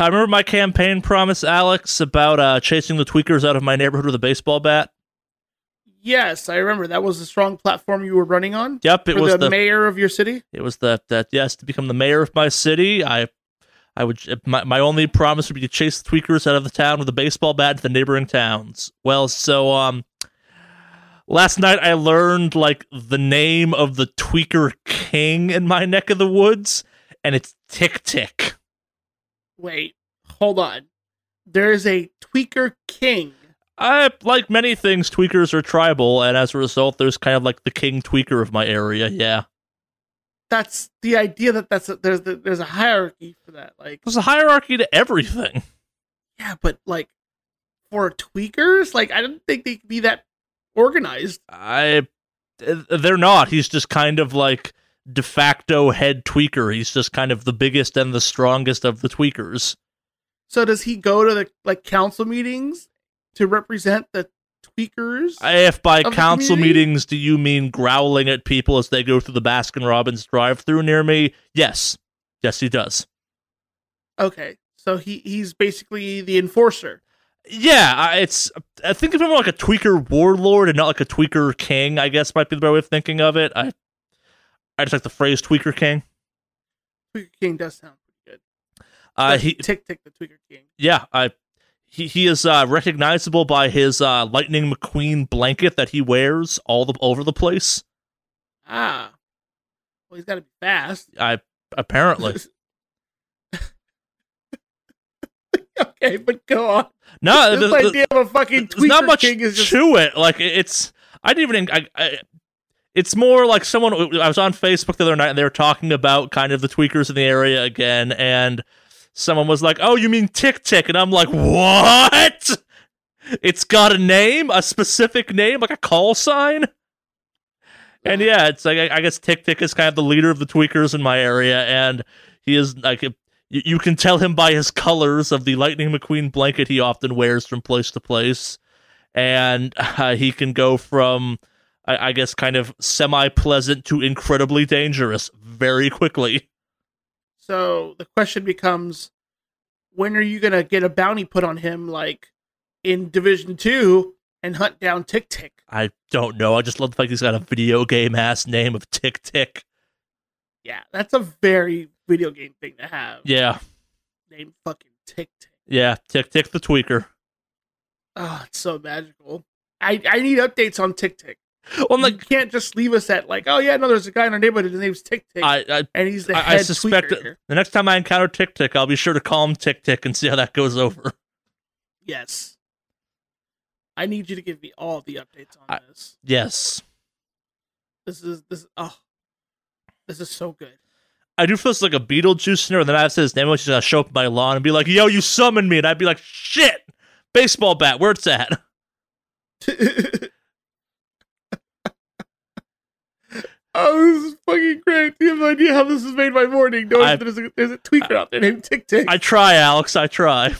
I remember my campaign promise, Alex, about chasing the tweakers out of my neighborhood with a baseball bat. Yes, I remember. That was a strong platform you were running on? Yep. It was the mayor of your city? It was that yes, to become the mayor of my city. I would my only promise would be to chase the tweakers out of the town with a baseball bat to the neighboring towns. Well, so last night I learned like the name of the tweaker king in my neck of the woods, and it's Tick Tick. Wait, hold on. There is a tweaker king. Like many things, tweakers are tribal, and as a result, there's kind of like the king tweaker of my area. Yeah, that's the idea there's a hierarchy for that. Like, there's a hierarchy to everything. Yeah, but like for tweakers, like I don't think they could be that organized. They're not. He's just kind of like de facto head tweaker. He's just kind of the biggest and the strongest of the tweakers. So does he go to the like council meetings to represent the tweakers? If by council meetings do you mean growling at people as they go through the Baskin-Robbins drive-thru near me? Yes. Yes, he does. Okay, so he's basically the enforcer. Yeah, I think of him like a tweaker warlord and not like a tweaker king, I guess might be the better way of thinking of it. I just like the phrase tweaker king. Tweaker king does sound pretty good. Tick Tick the tweaker king. Yeah, He is recognizable by his Lightning McQueen blanket that he wears all over the place. Ah, well, he's got to be fast. Apparently. Okay, but go on. No, this idea of a fucking tweaker not much king is just to it. Like it's, I didn't even. It's more like someone. I was on Facebook the other night and they were talking about kind of the tweakers in the area again, and someone was like, "Oh, you mean Tick Tick?" And I'm like, "What? It's got a name, a specific name, like a call sign." And yeah, it's like I guess Tick Tick is kind of the leader of the tweakers in my area, and he is like you can tell him by his colors of the Lightning McQueen blanket he often wears from place to place, and he can go from I guess kind of semi-pleasant to incredibly dangerous very quickly. So the question becomes, when are you going to get a bounty put on him, like in Division 2, and hunt down Tick Tick? I don't know. I just love the fact he's got a video game ass name of Tick Tick. Yeah, that's a very video game thing to have. Yeah. Named fucking Tick Tick. Yeah, Tick Tick the tweaker. Oh, it's so magical. I need updates on Tick Tick. Well, like, you can't just leave us at like, oh yeah, no, there's a guy in our neighborhood, his name's Tick Tick, and he's the head tweaker. The next time I encounter Tick Tick, I'll be sure to call him Tick Tick and see how that goes over. Yes. I need you to give me all the updates on this. Yes. This is so good. I do feel it's like a Beetlejuice scenario, and then I have to say his name, which is going to show up on my lawn and be like, yo, you summoned me, and I'd be like, shit, baseball bat, where it's at? Oh, this is fucking great. You have no idea how this has made my morning. No, there's a tweaker out there named Tick Tick. I try, Alex. I try.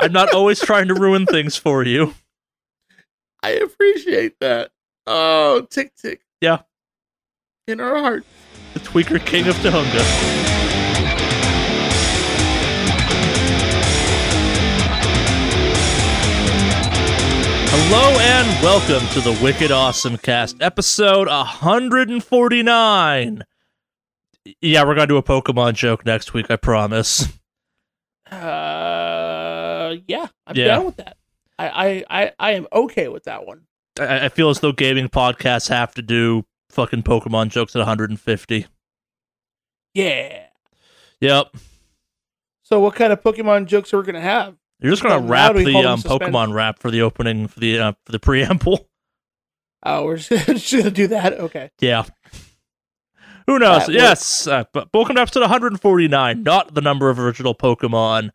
I'm not always trying to ruin things for you. I appreciate that. Oh, Tick Tick. Yeah. In our heart. The tweaker king of Tahunga. Hello and welcome to the Wicked Awesome Cast, episode 149. Yeah, we're going to do a Pokemon joke next week, I promise. Yeah, I'm down with that. I am okay with that one. I feel as though gaming podcasts have to do fucking Pokemon jokes at 150. Yeah. Yep. So what kind of Pokemon jokes are we going to have? You're just gonna wrap the Pokemon rap for the opening for the preamble. Oh, we're just gonna do that. Okay. Yeah. Who knows? Yes. But welcome to episode 149. Not the number of original Pokemon,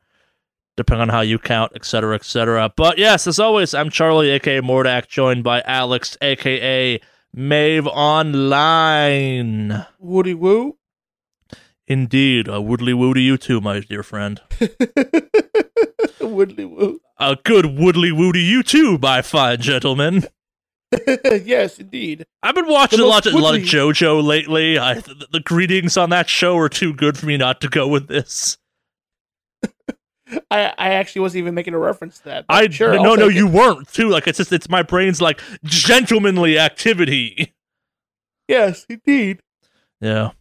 depending on how you count, etc., etc. But yes, as always, I'm Charlie, aka Mordak, joined by Alex, aka Mave Online. Woody Woo. Indeed, a Woodley Woo to you too, my dear friend. Woodley Woo. A good Woodley Woo to you too, my fine gentleman. Yes, indeed. I've been watching a lot of JoJo lately. The greetings on that show are too good for me not to go with this. I actually wasn't even making a reference to that. You weren't too. Like, it's just, it's my brain's like gentlemanly activity. Yes, indeed. Yeah.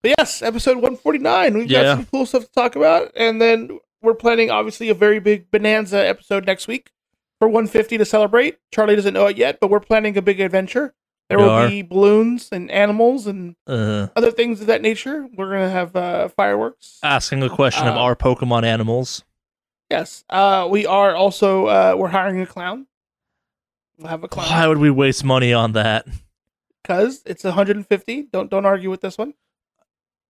But yes, episode 149. We've got some cool stuff to talk about, and then we're planning obviously a very big bonanza episode next week for 150 to celebrate. Charlie doesn't know it yet, but we're planning a big adventure. There will be balloons and animals and other things of that nature. We're gonna have fireworks. Asking a question of our Pokemon animals. Yes, we are also we're hiring a clown. We'll have a clown. Why would we waste money on that? Because it's 150. Don't argue with this one.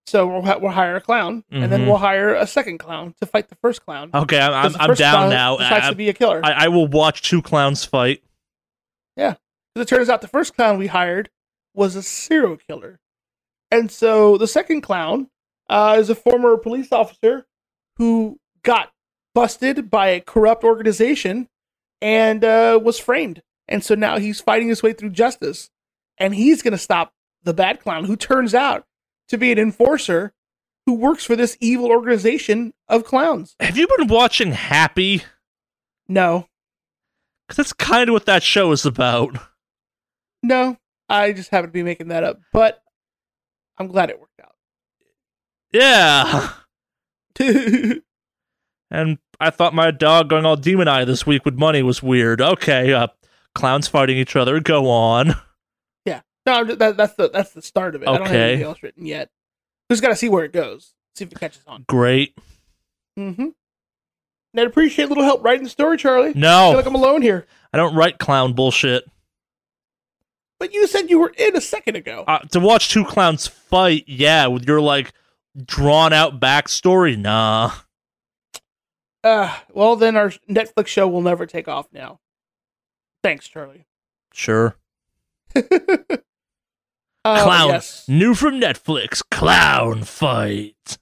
So we'll hire a clown, and then we'll hire a second clown to fight the first clown. Okay, I'm down now. Decides to be a killer. I will watch two clowns fight. Yeah, because it turns out the first clown we hired was a serial killer, and so the second clown is a former police officer who got busted by a corrupt organization and was framed, and so now he's fighting his way through justice, and he's going to stop the bad clown, who turns out to be an enforcer who works for this evil organization of clowns. Have you been watching Happy? No. Because that's kind of what that show is about. No, I just happen to be making that up, but I'm glad it worked out. Yeah. And I thought my dog going all demon eye this week with money was weird. Okay, clowns fighting each other, go on. No, that's the start of it. Okay. I don't have anything else written yet. Just got to see where it goes. See if it catches on. Great. Mm-hmm. And I'd appreciate a little help writing the story, Charlie. No. I feel like I'm alone here. I don't write clown bullshit. But you said you were in a second ago. To watch two clowns fight, yeah, with your, like, drawn-out backstory? Nah. Well, then our Netflix show will never take off now. Thanks, Charlie. Sure. Clown, yes. New from Netflix, clown fight.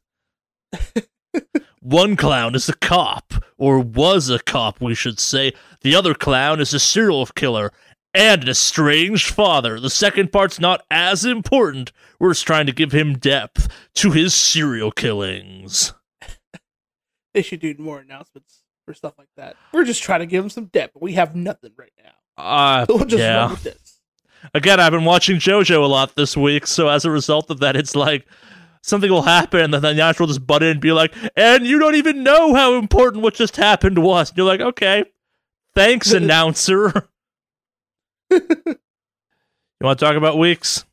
One clown is a cop, or was a cop, we should say. The other clown is a serial killer and an estranged father. The second part's not as important. We're just trying to give him depth to his serial killings. They should do more announcements for stuff like that. We're just trying to give him some depth, but we have nothing right now. So we'll just run with this. Again, I've been watching JoJo a lot this week, so as a result of that, it's like something will happen, and then the actor will just butt in and be like, and you don't even know how important what just happened was. And you're like, okay, thanks, announcer. You want to talk about weeks?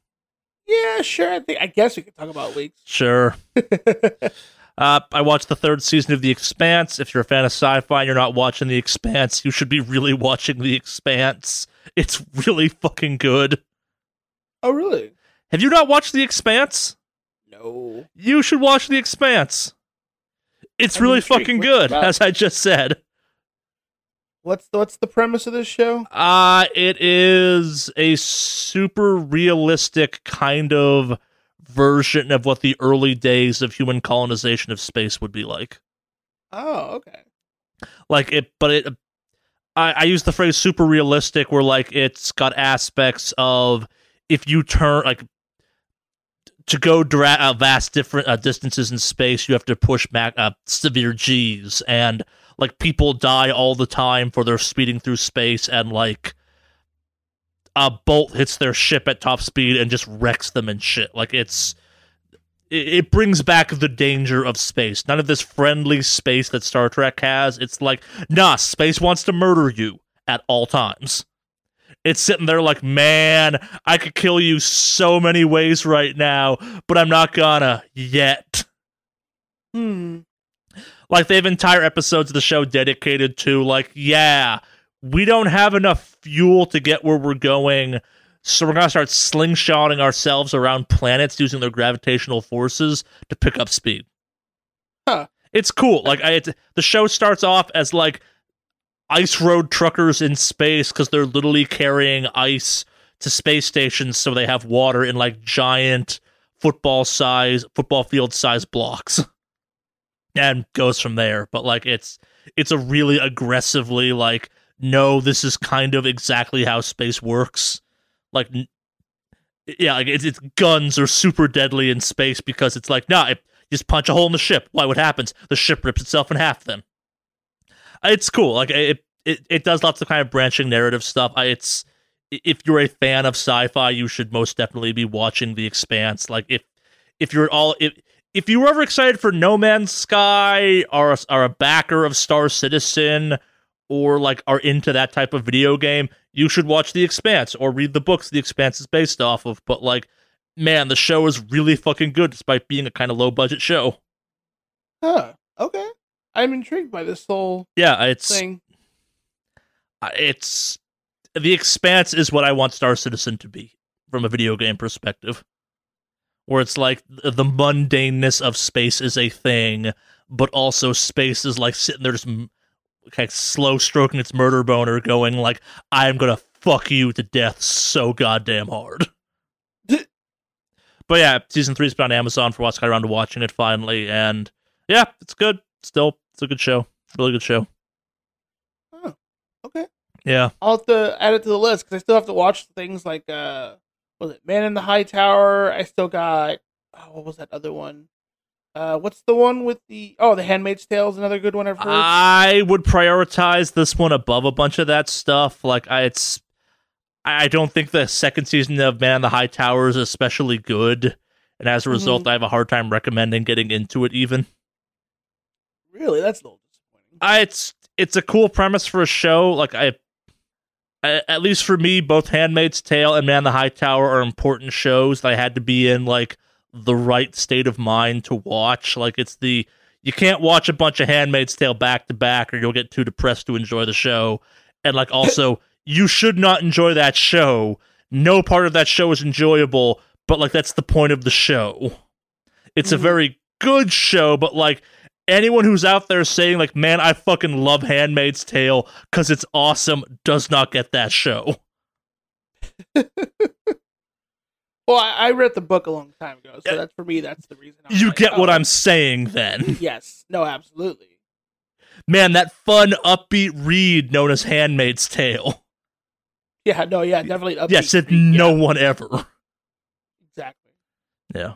Yeah, sure. I guess we could talk about weeks. Sure. I watched the third season of The Expanse. If you're a fan of sci-fi and you're not watching The Expanse, you should be really watching The Expanse. It's really fucking good. Oh, really? Have you not watched The Expanse? No. You should watch The Expanse. It's really fucking good, as I just said. What's the premise of this show? It is a super realistic kind of version of what the early days of human colonization of space would be like. Oh, okay. I use the phrase super realistic, where like it's got aspects of if you turn like to go vast different distances in space, you have to push back severe G's, and like people die all the time for their speeding through space, and like a bolt hits their ship at top speed and just wrecks them and shit. Like it brings back the danger of space. None of this friendly space that Star Trek has. It's like, nah, space wants to murder you at all times. It's sitting there like, man, I could kill you so many ways right now, but I'm not gonna yet. Like, they have entire episodes of the show dedicated to, like, yeah, we don't have enough fuel to get where we're going, so we're going to start slingshotting ourselves around planets using their gravitational forces to pick up speed. Huh. It's cool. Like, the show starts off as, like, ice road truckers in space because they're literally carrying ice to space stations so they have water in, like, giant football field size blocks. And goes from there. But, like, it's a really aggressively, like, no, this is kind of exactly how space works. Like, yeah, like it's guns are super deadly in space because it's like, nah, Just punch a hole in the ship. Why? What happens? The ship rips itself in half then. It's cool. Like it does lots of kind of branching narrative stuff. It's if you're a fan of sci-fi, you should most definitely be watching The Expanse. Like if you're at all if you were ever excited for No Man's Sky or a backer of Star Citizen or like are into that type of video game, you should watch The Expanse or read the books The Expanse is based off of. But like, man, the show is really fucking good despite being a kind of low-budget show. Huh. Okay. I'm intrigued by this whole thing. It's... The Expanse is what I want Star Citizen to be from a video game perspective. Where it's like the mundaneness of space is a thing, but also space is like sitting there just like slow stroking its murder boner going like, I'm gonna fuck you to death so goddamn hard. But yeah, season 3's been on Amazon for what's got around to watching it finally, and yeah, it's good. Still, it's a good show. It's a really good show. Oh, okay. Yeah. I'll have to add it to the list, because I still have to watch things like, was it Man in the High Tower? I still got, what was that other one? What's the one with The Handmaid's Tale is another good one I've heard. I would prioritize this one above a bunch of that stuff. Like, I don't think the second season of Man in the High Tower is especially good, and as a result, I have a hard time recommending getting into it even. Really? That's a little disappointing. It's a cool premise for a show. Like, I at least for me, both Handmaid's Tale and Man in the High Tower are important shows that I had to be in, like, the right state of mind to watch. Like, you can't watch a bunch of Handmaid's Tale back-to-back or you'll get too depressed to enjoy the show. And, like, also... You should not enjoy that show. No part of that show is enjoyable, but, like, that's the point of the show. It's a very good show, but, like, anyone who's out there saying, like, man, I fucking love Handmaid's Tale because it's awesome does not get that show. Well, I read the book a long time ago, so that's for me, that's the reason. What I'm saying, then. Yes. No, absolutely. Man, that fun, upbeat read known as Handmaid's Tale. Yeah, no, yeah, definitely. Yes, yeah, no one ever. Exactly. Yeah.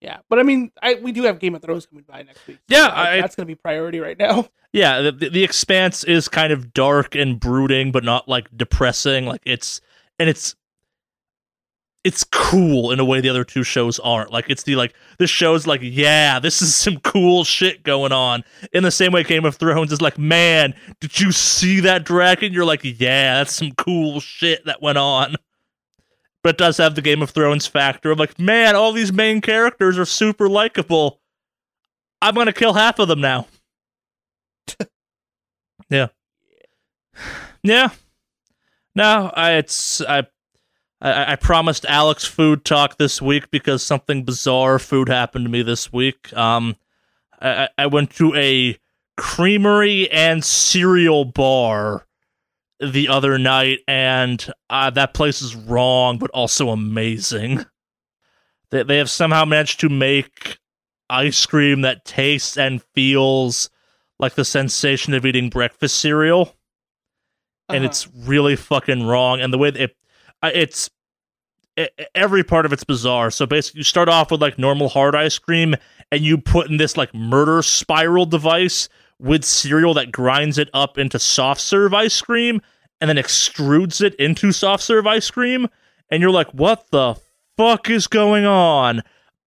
Yeah, but I mean, we do have Game of Thrones coming by next week. So yeah. That's going to be priority right now. Yeah, the Expanse is kind of dark and brooding, but not, like, depressing. Like, it's cool in a way the other two shows aren't. Like, it's this show's like, yeah, this is some cool shit going on. In the same way Game of Thrones is like, man, did you see that dragon? You're like, yeah, that's some cool shit that went on. But it does have the Game of Thrones factor of like, man, all these main characters are super likable. I'm going to kill half of them now. Yeah. Yeah. No, I promised Alex food talk this week because something bizarre food happened to me this week. I went to a creamery and cereal bar the other night, and that place is wrong, but also amazing. They have somehow managed to make ice cream that tastes and feels like the sensation of eating breakfast cereal, and it's really fucking wrong. And the way every part of it's bizarre. So basically, you start off with like normal hard ice cream, and you put in this like murder spiral device with cereal that grinds it up into soft serve ice cream, and then extrudes it into soft serve ice cream. And you're like, what the fuck is going on?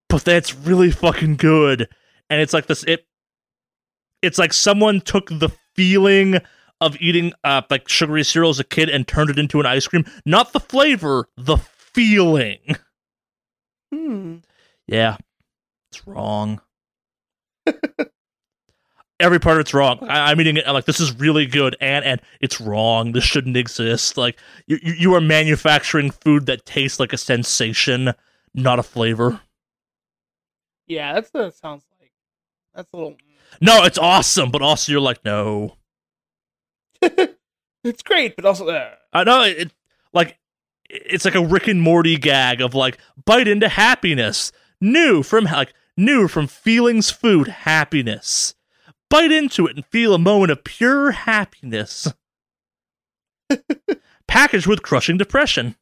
But that's really fucking good. And it's like this. It's like someone took the feeling of eating like sugary cereal as a kid and turned it into an ice cream. Not the flavor, the feeling. Yeah. It's wrong. Every part of it's wrong. I'm eating it. I'm like, this is really good. And it's wrong. This shouldn't exist. Like you are manufacturing food that tastes like a sensation, not a flavor. Yeah, that's what it sounds like. That's a little... No, it's awesome. But also you're like, no. It's great, but also I know it's like a Rick and Morty gag of like bite into happiness, new from feelings food happiness. Bite into it and feel a moment of pure happiness. Packaged with crushing depression.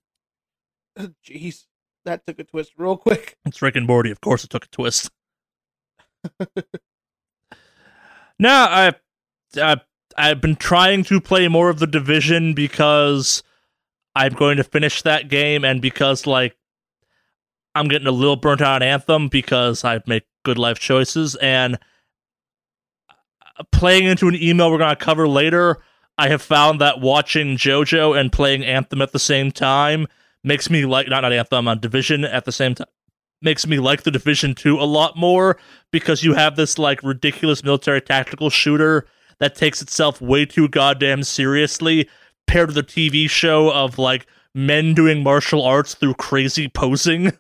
Jeez, that took a twist real quick. It's Rick and Morty, of course it took a twist. No, I've been trying to play more of The Division because I'm going to finish that game, and because like I'm getting a little burnt out on Anthem because I make good life choices, and playing into an email we're going to cover later, I have found that watching JoJo and playing Anthem at the same time makes me like Division at the same time makes me like The Division 2 a lot more, because you have this like ridiculous military tactical shooter that takes itself way too goddamn seriously, paired with a TV show of like men doing martial arts through crazy posing.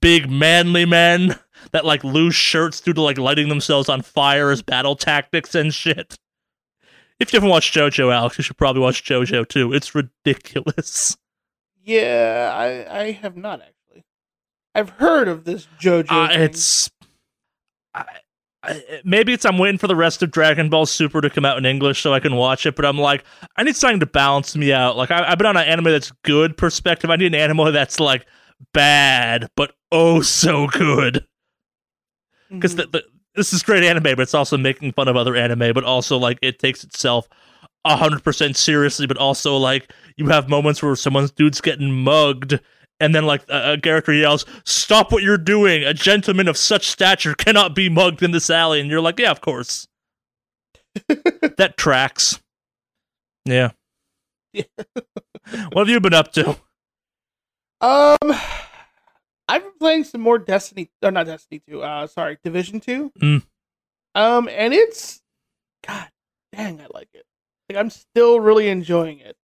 Big manly men that like lose shirts due to like lighting themselves on fire as battle tactics and shit. If you haven't watched JoJo, Alex, you should probably watch JoJo too. It's ridiculous. Yeah, I have not actually. I've heard of this JoJo. I'm waiting for the rest of Dragon Ball Super to come out in English so I can watch it, but I'm like, I need something to balance me out. Like, I've been on an anime that's good perspective. I need an anime that's like bad, but oh so good. Because this is great anime, but it's also making fun of other anime, but also like it takes itself 100% seriously, but also like you have moments where someone's dude's getting mugged, and then like a character yells, "Stop what you're doing! A gentleman of such stature cannot be mugged in this alley," and you're like, yeah, of course. That tracks. Yeah. What have you been up to? I've been playing some more Division 2. And it's, god dang, I like it. Like, I'm still really enjoying it.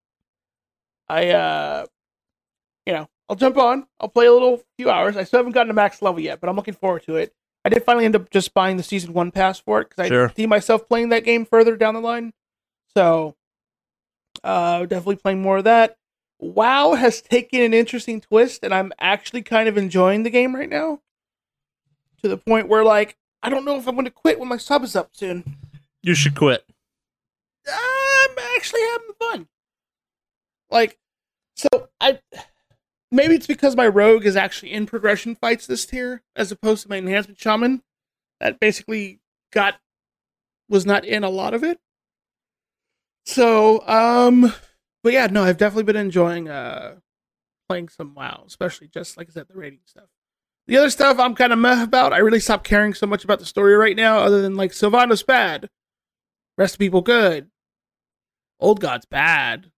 I'll jump on. I'll play a little few hours. I still haven't gotten to max level yet, but I'm looking forward to it. I did finally end up just buying the Season 1 pass for it, because I see myself playing that game further down the line. So, definitely playing more of that. WoW has taken an interesting twist, and I'm actually kind of enjoying the game right now. To the point where, like, I don't know if I'm going to quit when my sub is up soon. You should quit. I'm actually having fun. Like, so maybe it's because my rogue is actually in progression fights this tier, as opposed to my enhancement shaman that basically was not in a lot of it. So, but yeah, no, I've definitely been enjoying playing some WoW, especially just, like I said, the raiding stuff. The other stuff I'm kind of meh about. I really stopped caring so much about the story right now, other than, like, Sylvanas bad. Rest of people good. Old gods bad.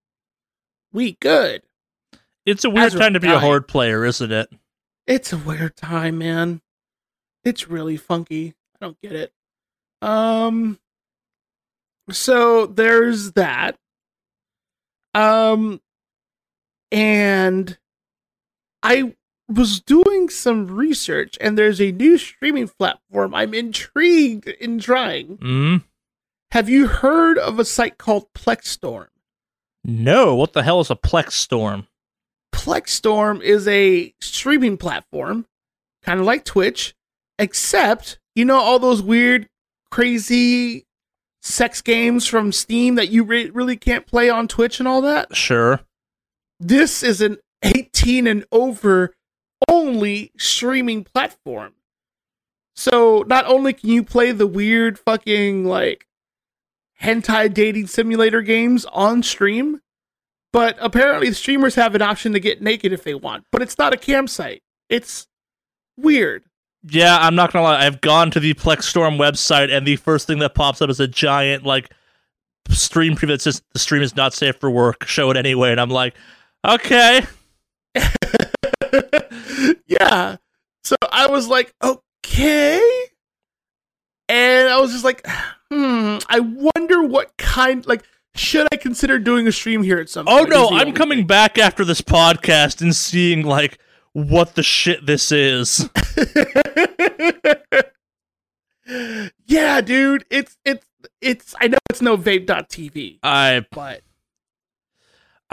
Weak good. It's a weird time to be a Horde player, isn't it? It's a weird time, man. It's really funky. I don't get it. So there's that. And I was doing some research, and there's a new streaming platform I'm intrigued in trying. Have you heard of a site called PlexStorm? No, what the hell is a PlexStorm? PlexStorm is a streaming platform, kind of like Twitch, except, you know, all those weird, crazy sex games from Steam that you really can't play on Twitch and all that? Sure. This is an 18 and over only streaming platform. So not only can you play the weird fucking like hentai dating simulator games on stream, but apparently the streamers have an option to get naked if they want. But it's not a campsite. It's weird. Yeah, I'm not gonna lie. I've gone to the PlexStorm website, and the first thing that pops up is a giant like stream preview that says the stream is not safe for work. Show it anyway, and I'm like, okay. Yeah. So I was like, okay, and I was just like, I wonder what kind. Like, should I consider doing a stream here at some point? Oh no, I'm coming back after this podcast and seeing like what the shit this is. Yeah, dude, it's I know it's no vape.tv. I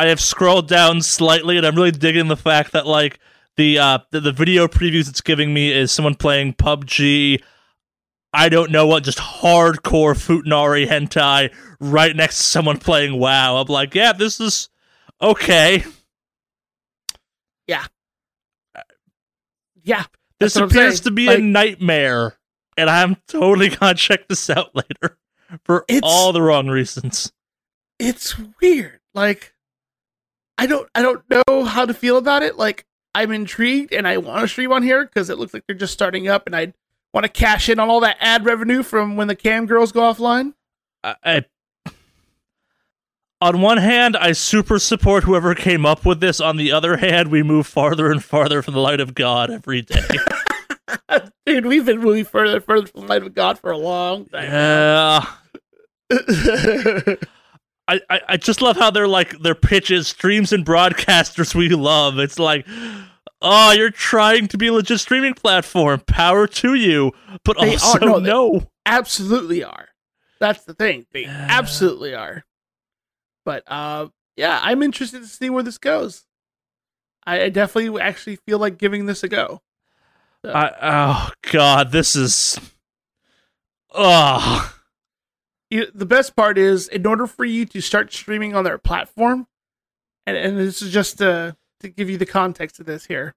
have scrolled down slightly, and I'm really digging the fact that like the video previews it's giving me is someone playing PUBG, I don't know what, just hardcore futanari hentai right next to someone playing WoW. I'm like, yeah, this is okay. Yeah. This appears to be a nightmare, and I'm totally going to check this out later for all the wrong reasons. It's weird. Like, I don't know how to feel about it. Like, I'm intrigued, and I want to stream on here because it looks like they're just starting up, and I want to cash in on all that ad revenue from when the cam girls go offline. On one hand, I super support whoever came up with this. On the other hand, we move farther and farther from the light of God every day. Dude, we've been moving further and further from the light of God for a long time. Yeah. I just love how they're like, their pitches, streams and broadcasters we love. It's like, oh, you're trying to be a legit streaming platform. Power to you. But they also are. No. They absolutely are. That's the thing. They absolutely are. But, yeah, I'm interested to see where this goes. I definitely actually feel like giving this a go. So. This is... Oh. The best part is, in order for you to start streaming on their platform, and this is just to give you the context of this here,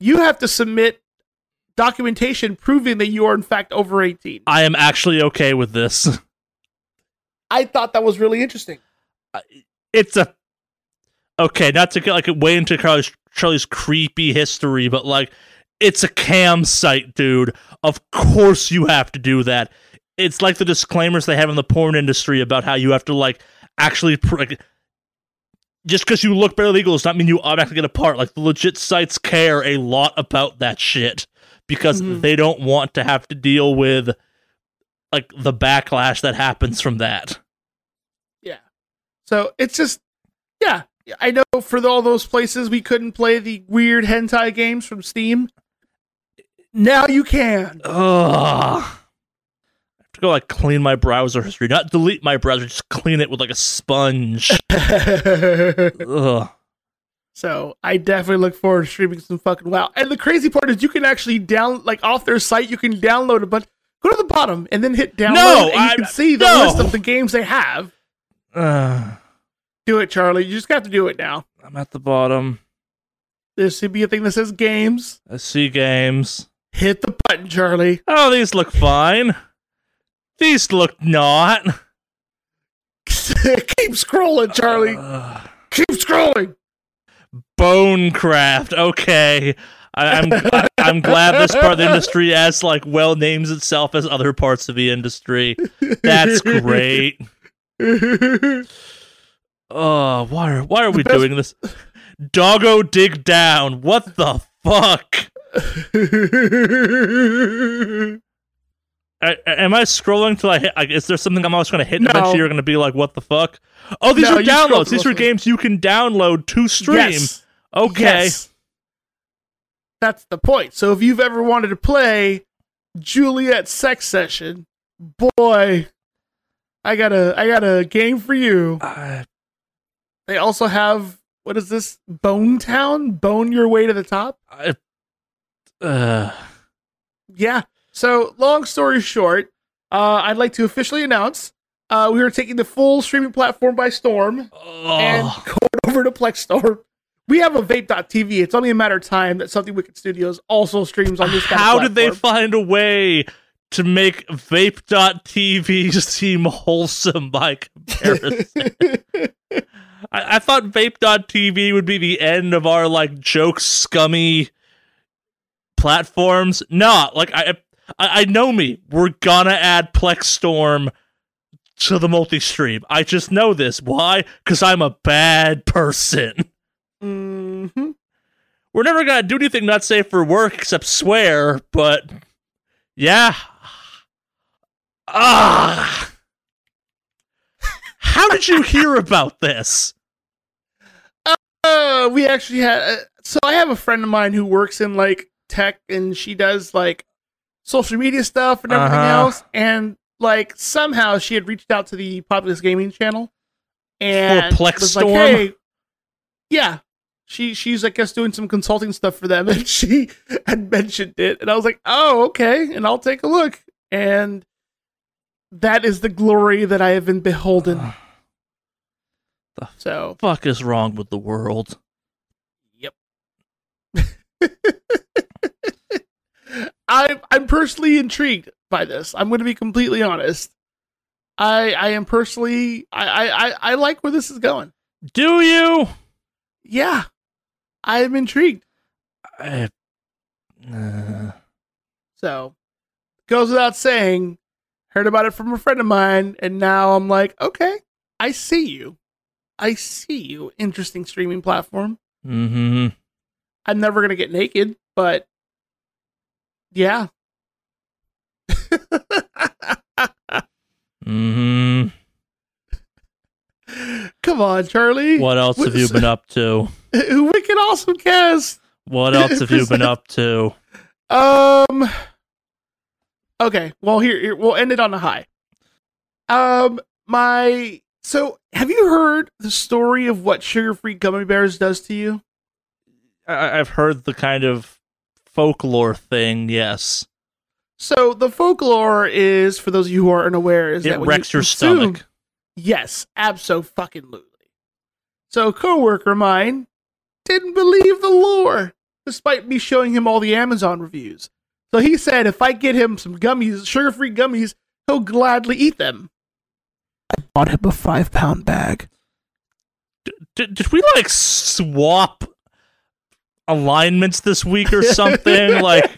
you have to submit documentation proving that you are, in fact, over 18. I am actually okay with this. I thought that was really interesting. Okay, not to get like way into Charlie's creepy history, but like, it's a cam site, dude. Of course you have to do that. It's like the disclaimers they have in the porn industry about how you have to like actually just because you look paralegal does not mean you automatically get a part. Like, the legit sites care a lot about that shit because they don't want to have to deal with like the backlash that happens from that. Yeah. So it's just, yeah, I know for all those places we couldn't play the weird hentai games from Steam. Now you can. Ugh. I have to go like clean my browser history, not delete my browser, just clean it with like a sponge. Ugh. So I definitely look forward to streaming some fucking WoW. And the crazy part is you can actually off their site, you can download a bunch. Go to the bottom and then hit download, and you can see the list of the games they have. Do it, Charlie. You just got to do it now. I'm at the bottom. There should be a thing that says games. I see games. Hit the button, Charlie. Oh, these look fine. These look not. Keep scrolling, Charlie. Keep scrolling. Bonecraft. Okay. I'm glad this part of the industry as like well names itself as other parts of the industry. That's great. Oh, why are we doing this? Doggo dig down. What the fuck? Am I scrolling till I hit? Is there something I'm always going to hit? No. Eventually, you're going to be like, "What the fuck?" Oh, these are downloads. These are games you can download to stream. Yes. Okay. Yes. That's the point. So if you've ever wanted to play Juliet's Sex Session, boy, I got a game for you. They also have, what is this? Bone Town? Bone your way to the top? Yeah. So long story short, I'd like to officially announce we are taking the full streaming platform by storm and going over to PlexStorm. We have a vape.tv. It's only a matter of time that Something Wicked Studios also streams on this kind of platform. How did they find a way to make vape.tv seem wholesome by comparison? I thought vape.tv would be the end of our like joke scummy platforms. Nah, like I know me. We're gonna add PlexStorm to the multi-stream. I just know this. Why? Because I'm a bad person. Mm-hmm. We're never gonna do anything not safe for work except swear, but yeah. How did you hear about this? We actually had. So I have a friend of mine who works in like tech, and she does like social media stuff and everything else. And like somehow she had reached out to the Populous Gaming channel and was like, "Hey, yeah." She's, I guess, doing some consulting stuff for them, and she had mentioned it, and I was like, oh, okay, and I'll take a look, and that is the glory that I have been beholden. The fuck is wrong with the world? Yep. I'm personally intrigued by this. I'm going to be completely honest. I like where this is going. Do you? Yeah, I'm intrigued. So, goes without saying, heard about it from a friend of mine, and now I'm like, okay, I see you. I see you. Interesting streaming platform. Mm-hmm. I'm never going to get naked, but yeah. Mm-hmm. Come on, Charlie. What else have you been up to? Wicked Awesome Cast. What else have you been up to? Okay. Well, here we'll end it on a high. So have you heard the story of what sugar-free gummy bears does to you? I've heard the kind of folklore thing, yes. So the folklore is, for those of you who are unaware, is that it wrecks your stomach. Yes, abso-fucking-lutely. So a coworker of mine didn't believe the lore, despite me showing him all the Amazon reviews. So he said, if I get him some gummies, sugar-free gummies, he'll gladly eat them. I bought him a 5-pound bag. Did we, like, swap alignments this week or something? Like,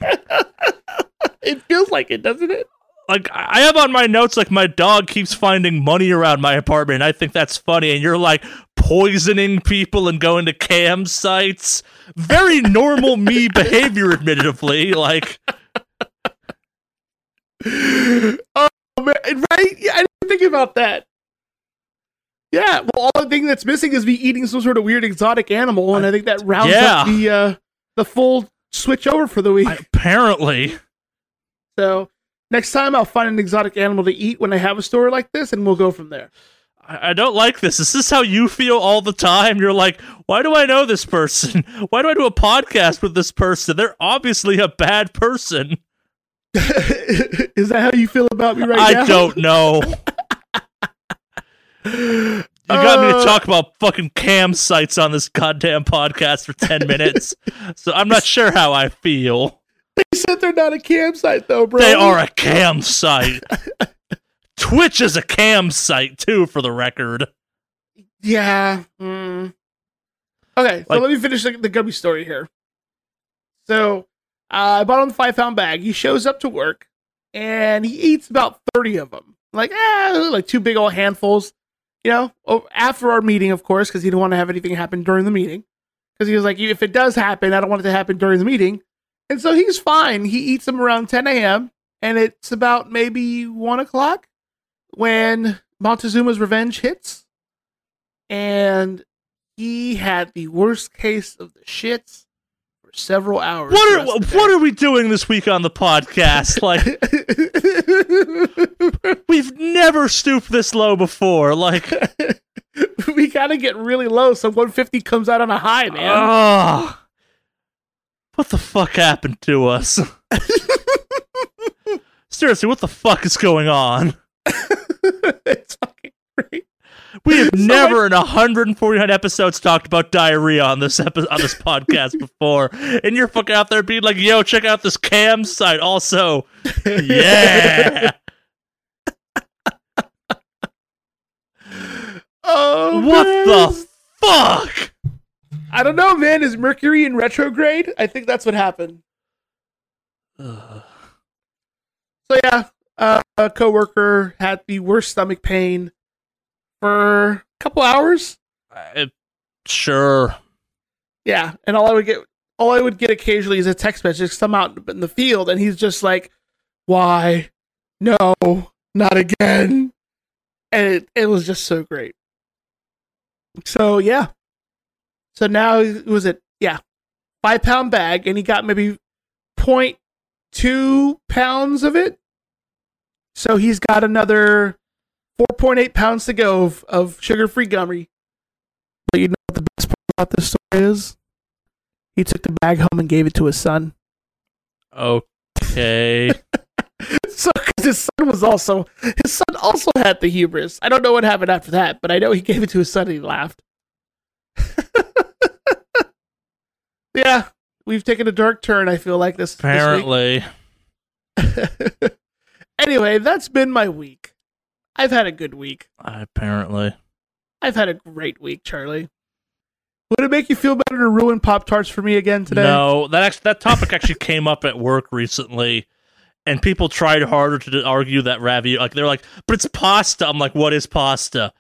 it feels like it, doesn't it? Like, I have on my notes, like, my dog keeps finding money around my apartment, and I think that's funny, and you're, like, poisoning people and going to cam sites. Very normal me behavior, admittedly. Like... Oh, man, right? Yeah, I didn't think about that. Yeah, well, all the thing that's missing is me eating some sort of weird exotic animal, and I think that rounds up the full switch over for the week. Apparently. So... next time, I'll find an exotic animal to eat when I have a story like this, and we'll go from there. I don't like this. Is this how you feel all the time? You're like, why do I know this person? Why do I do a podcast with this person? They're obviously a bad person. Is that how you feel about me right now? I don't know. You got me to talk about fucking cam sites on this goddamn podcast for 10 minutes, so I'm not sure how I feel. They said they're not a cam site, though, bro. They are a cam site. Twitch is a cam site, too, for the record. Yeah. Mm. Okay, so let me finish the gummy story here. So, I bought him the 5-pound bag. He shows up to work, and he eats about 30 of them. Like 2 big old handfuls. You know, after our meeting, of course, because he didn't want to have anything happen during the meeting. Because he was like, if it does happen, I don't want it to happen during the meeting. And so he's fine. He eats them around 10 a.m. and it's about maybe 1 o'clock when Montezuma's Revenge hits. And he had the worst case of the shits for several hours. What are we doing this week on the podcast? Like, we've never stooped this low before. Like, we gotta get really low so 150 comes out on a high, man. Oh. What the fuck happened to us? Seriously, what the fuck is going on? It's fucking great. We have never in 149 episodes talked about diarrhea on this podcast before. And you're fucking out there being like, yo, check out this cam site also. Yeah. Oh, what the fuck? I don't know, man. Is Mercury in retrograde? I think that's what happened. So yeah, a coworker had the worst stomach pain for a couple hours. Sure. Yeah, and all I would get occasionally is a text message. Some out in the field, and he's just like, "Why? No, not again." And it was just so great. So yeah. So now, was it? Yeah. 5-pound bag, and he got maybe 0.2 pounds of it. So he's got another 4.8 pounds to go of sugar-free gummy. But you know what the best part about this story is? He took the bag home and gave it to his son. Okay. So, because his son also had the hubris. I don't know what happened after that, but I know he gave it to his son and he laughed. Yeah, we've taken a dark turn, I feel like, this week. Apparently. Anyway, that's been my week. I've had a good week. Apparently. I've had a great week, Charlie. Would it make you feel better to ruin Pop-Tarts for me again today? No, that topic actually came up at work recently, and people tried harder to argue that ravioli. Like, they're like, but it's pasta. I'm like, what is pasta?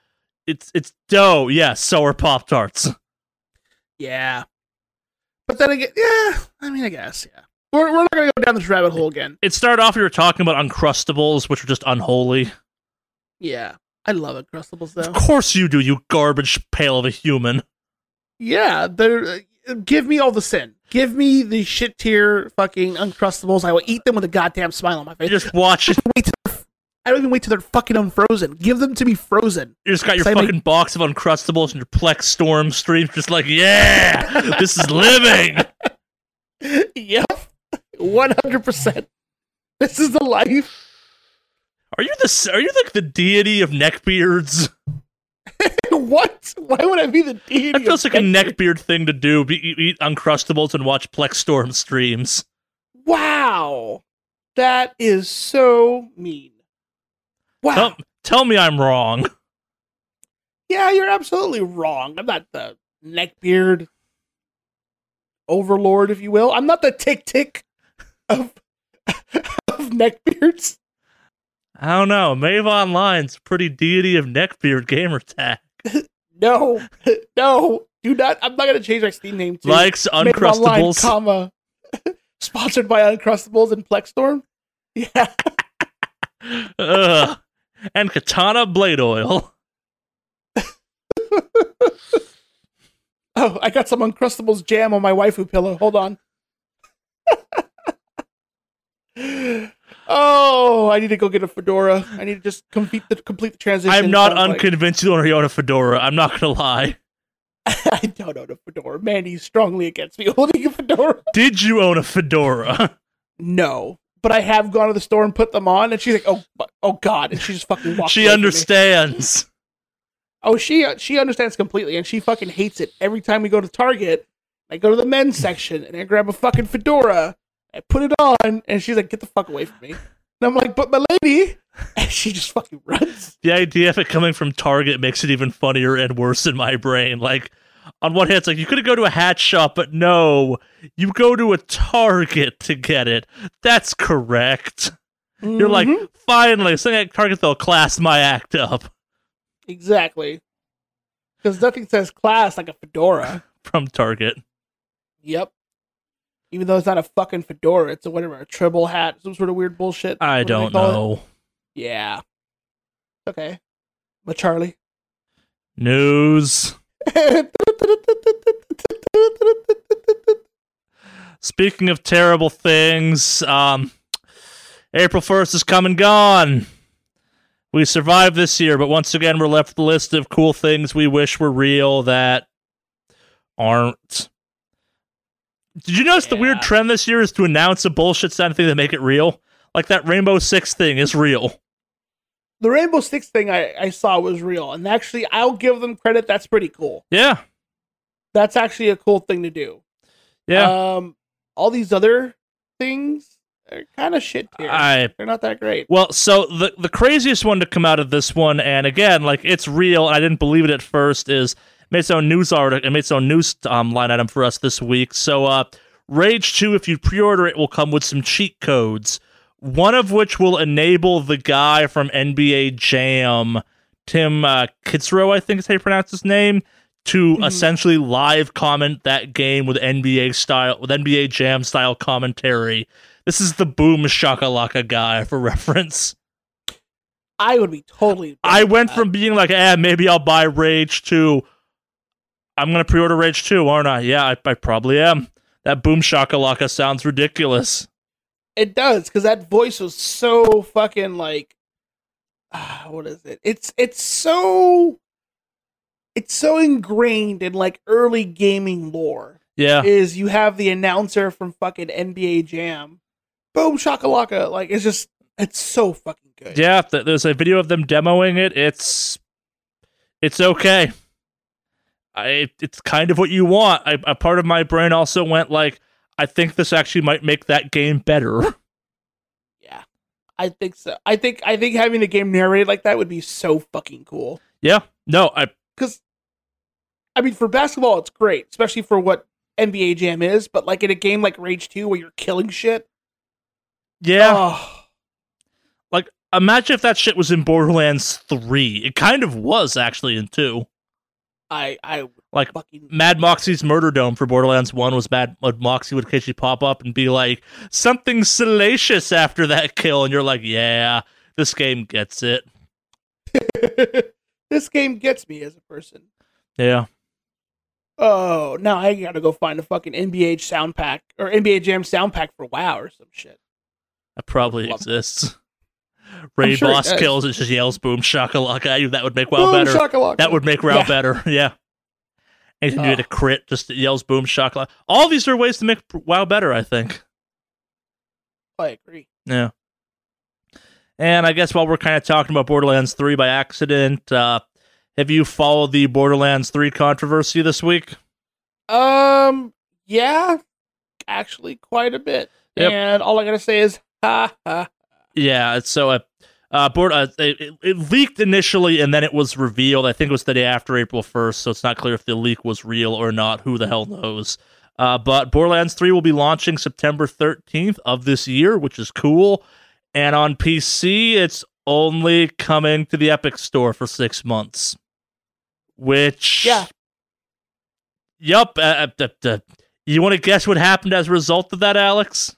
It's dough. Yeah, so are Pop-Tarts. Yeah. But then again, yeah, I mean, I guess, yeah. We're not going to go down this rabbit hole again. It started off, we were talking about Uncrustables, which are just unholy. Yeah. I love Uncrustables, though. Of course you do, you garbage pail of a human. Yeah, give me all the sin. Give me the shit tier fucking Uncrustables. I will eat them with a goddamn smile on my face. You just watch it. I don't even wait till they're fucking unfrozen. Give them to me frozen. You just got your fucking box of Uncrustables and your PlexStorm stream. Just like, yeah, this is living. Yep, 100%. This is the life. Are you the deity of neckbeards? What? Why would I be the deity? That feels like a neckbeard thing to do. Eat Uncrustables and watch PlexStorm streams. Wow, that is so mean. Wow. Tell me I'm wrong. Yeah, you're absolutely wrong. I'm not the neckbeard overlord, if you will. I'm not the Tick Tick of neckbeards. I don't know. Mave Online's pretty deity of neckbeard gamer tag. No, do not. I'm not going to change my Steam name to likes Uncrustables, comma sponsored by Uncrustables and PlexStorm. Yeah. And Katana Blade Oil. Oh, I got some Uncrustables jam on my waifu pillow. Hold on. Oh, I need to go get a fedora. I need to just complete the transition. I'm not unconvinced you already own a fedora. I'm not going to lie. I don't own a fedora. Mandy's strongly against me holding a fedora. Did you own a fedora? No. But I have gone to the store and put them on, and she's like, oh God, and she just fucking walks away. She understands. Oh, she understands completely, and she fucking hates it. Every time we go to Target, I go to the men's section, and I grab a fucking fedora, I put it on, and she's like, get the fuck away from me. And I'm like, but my lady, and she just fucking runs. The idea of it coming from Target makes it even funnier and worse in my brain. Like, on one hand, it's like, you could go to a hat shop, but no, you go to a Target to get it. That's correct. Mm-hmm. You're like, finally, something at Target, they'll class my act up. Exactly. Because nothing says class like a fedora. From Target. Yep. Even though it's not a fucking fedora, it's a tribble hat, some sort of weird bullshit. I don't know. It? Yeah. Okay. But Charlie. News. Speaking of terrible things, April 1st is come and gone. We survived this year, but once again, we're left with a list of cool things we wish were real that aren't. Did you notice the weird trend this year is to announce a bullshit sound thing to make it real? Like that Rainbow Six thing is real. The Rainbow Six thing I saw was real, and actually, I'll give them credit. That's pretty cool. Yeah. That's actually a cool thing to do. Yeah. All these other things are kind of shit here. They're not that great. Well, so the craziest one to come out of this one, and again, like, it's real, I didn't believe it at first, is made its own news article, and made its own news line item for us this week. So, Rage 2, if you pre-order it, will come with some cheat codes. One of which will enable the guy from NBA Jam, Tim Kitzrow, I think is how you pronounce his name, to essentially live comment that game with NBA Jam style commentary. This is the Boom Shakalaka guy for reference. I would be totally. I went from being like, maybe I'll buy Rage 2. I'm gonna pre-order Rage 2, aren't I? Yeah, I probably am. That Boom Shakalaka sounds ridiculous. It does, because that voice was so fucking, like, what is it? It's so ingrained in, like, early gaming lore. Yeah. Is you have the announcer from fucking NBA Jam. Boom, shakalaka. Like, it's so fucking good. Yeah, there's a video of them demoing it. It's okay. It's kind of what you want. A part of my brain also went, like, I think this actually might make that game better. Yeah. I think so. I think having the game narrated like that would be so fucking cool. Yeah. No, because for basketball, it's great, especially for what NBA Jam is, but like in a game like Rage 2 where you're killing shit. Yeah. Oh. Like, imagine if that shit was in Borderlands 3. It kind of was, actually, in 2. I like fucking... Mad Moxie's Murder Dome for Borderlands 1 was Mad Moxie would occasionally pop up and be like, something salacious after that kill, and you're like, yeah, this game gets it. This game gets me as a person. Yeah. Oh, now I gotta go find a fucking NBA sound pack or NBA Jam sound pack for WoW or some shit. That probably exists. Raid boss kills and just yells "boom shakalaka" at you. That would make WoW better. Shakalaka. That would make WoW better. Yeah. Anything you get a crit, just yells "boom shakalaka." All these are ways to make WoW better, I think. I agree. Yeah. And I guess while we're kind of talking about Borderlands 3 by accident, have you followed the Borderlands 3 controversy this week? Yeah, actually quite a bit. Yep. And all I gotta say is, ha ha. Yeah, so it leaked initially, and then it was revealed. I think it was the day after April 1st, so it's not clear if the leak was real or not. Who the hell knows? But Borderlands 3 will be launching September 13th of this year, which is cool. And on PC, it's only coming to the Epic Store for 6 months. Which... yeah. Yup. You want to guess what happened as a result of that, Alex?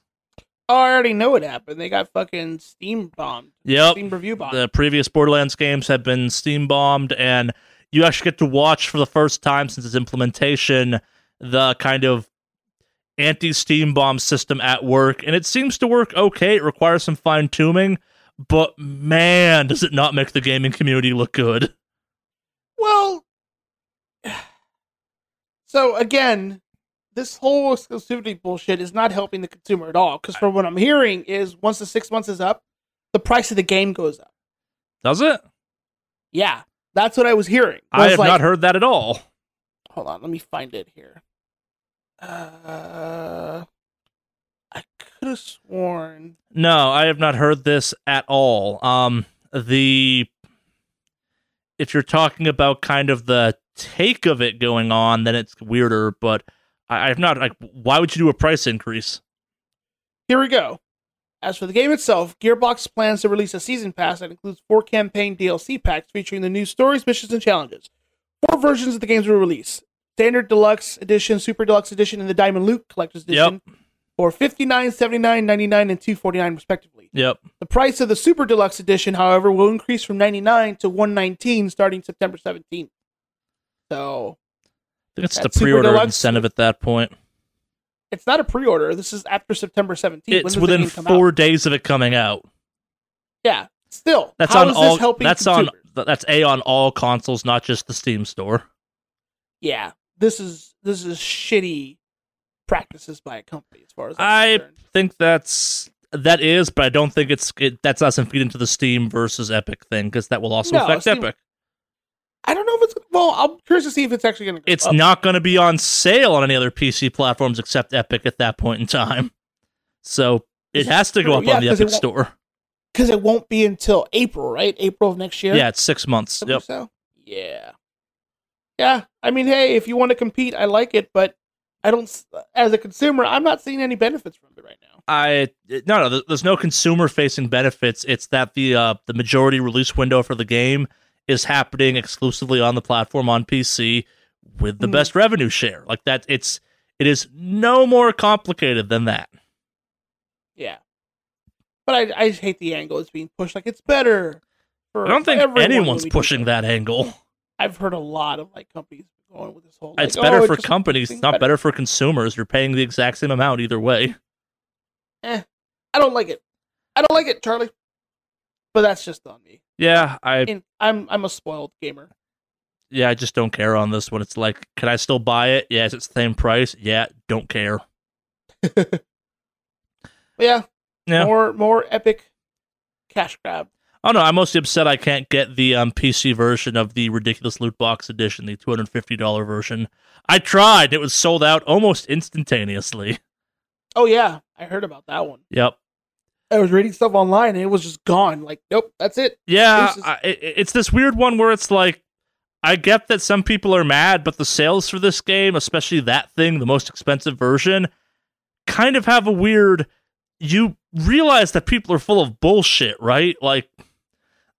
Oh, I already know what happened. They got fucking Steam bombed. Yep. Steam review bombed. The previous Borderlands games have been Steam bombed, and you actually get to watch for the first time since its implementation the kind of anti-Steam bomb system at work, and it seems to work okay. It requires some fine-tuning, but man, does it not make the gaming community look good. Well, so again... this whole exclusivity bullshit is not helping the consumer at all, because from what I'm hearing is once the 6 months is up, the price of the game goes up. Does it? Yeah, that's what I was hearing. I have not heard that at all. Hold on, let me find it here. I could have sworn. No, I have not heard this at all. If you're talking about kind of the take of it going on, then it's weirder, but I've not, like, why would you do a price increase? Here we go. As for the game itself, Gearbox plans to release a season pass that includes 4 campaign DLC packs featuring the new stories, missions, and challenges. 4 versions of the games will release. Standard Deluxe Edition, Super Deluxe Edition, and the Diamond Loot Collector's Edition for $59, $79, $99, and $249 respectively. Yep. The price of the Super Deluxe Edition, however, will increase from $99 to $119 starting September 17th. So... I think it's the pre-order incentive at that point. It's not a pre-order. This is after September 17th. It's within 4 days of it coming out. Yeah, still. That's on all. That's on all consoles, not just the Steam store. Yeah, this is shitty practices by a company, as far as I'm concerned. I think that is, but I don't think that's doesn't feed into the Steam versus Epic thing, because that will also affect Epic. I don't know if it's... well, I'm curious to see if it's actually going to go up. It's not going to be on sale on any other PC platforms except Epic at that point in time. So it has to go up on the Epic Store. Because it won't be until April, right? April of next year? Yeah, it's 6 months. Yep. So. Yeah. Yeah, I mean, hey, if you want to compete, I like it, but I don't... as a consumer, I'm not seeing any benefits from it right now. There's no consumer-facing benefits. It's that the majority release window for the game is happening exclusively on the platform on PC with the best revenue share. Like that, it is no more complicated than that. Yeah, but I just hate the angle it's being pushed. Like it's better. I don't think anyone's pushing that angle. I've heard a lot of like companies going with this whole. Like, it's better for companies. It's not better for consumers. You're paying the exact same amount either way. I don't like it. I don't like it, Charlie. But that's just on me. Yeah, I'm a spoiled gamer. Yeah, I just don't care on this one. It's like, can I still buy it? Yeah, it's the same price. Yeah, don't care. Yeah. More Epic cash grab. Oh no, I'm mostly upset I can't get the PC version of the ridiculous loot box edition, the $250 version. I tried; it was sold out almost instantaneously. Oh yeah, I heard about that one. Yep. I was reading stuff online and it was just gone. Like, nope, that's it. Yeah, it's this weird one where it's like, I get that some people are mad, but the sales for this game, especially that thing, the most expensive version, kind of have a weird... You realize that people are full of bullshit, right? Like,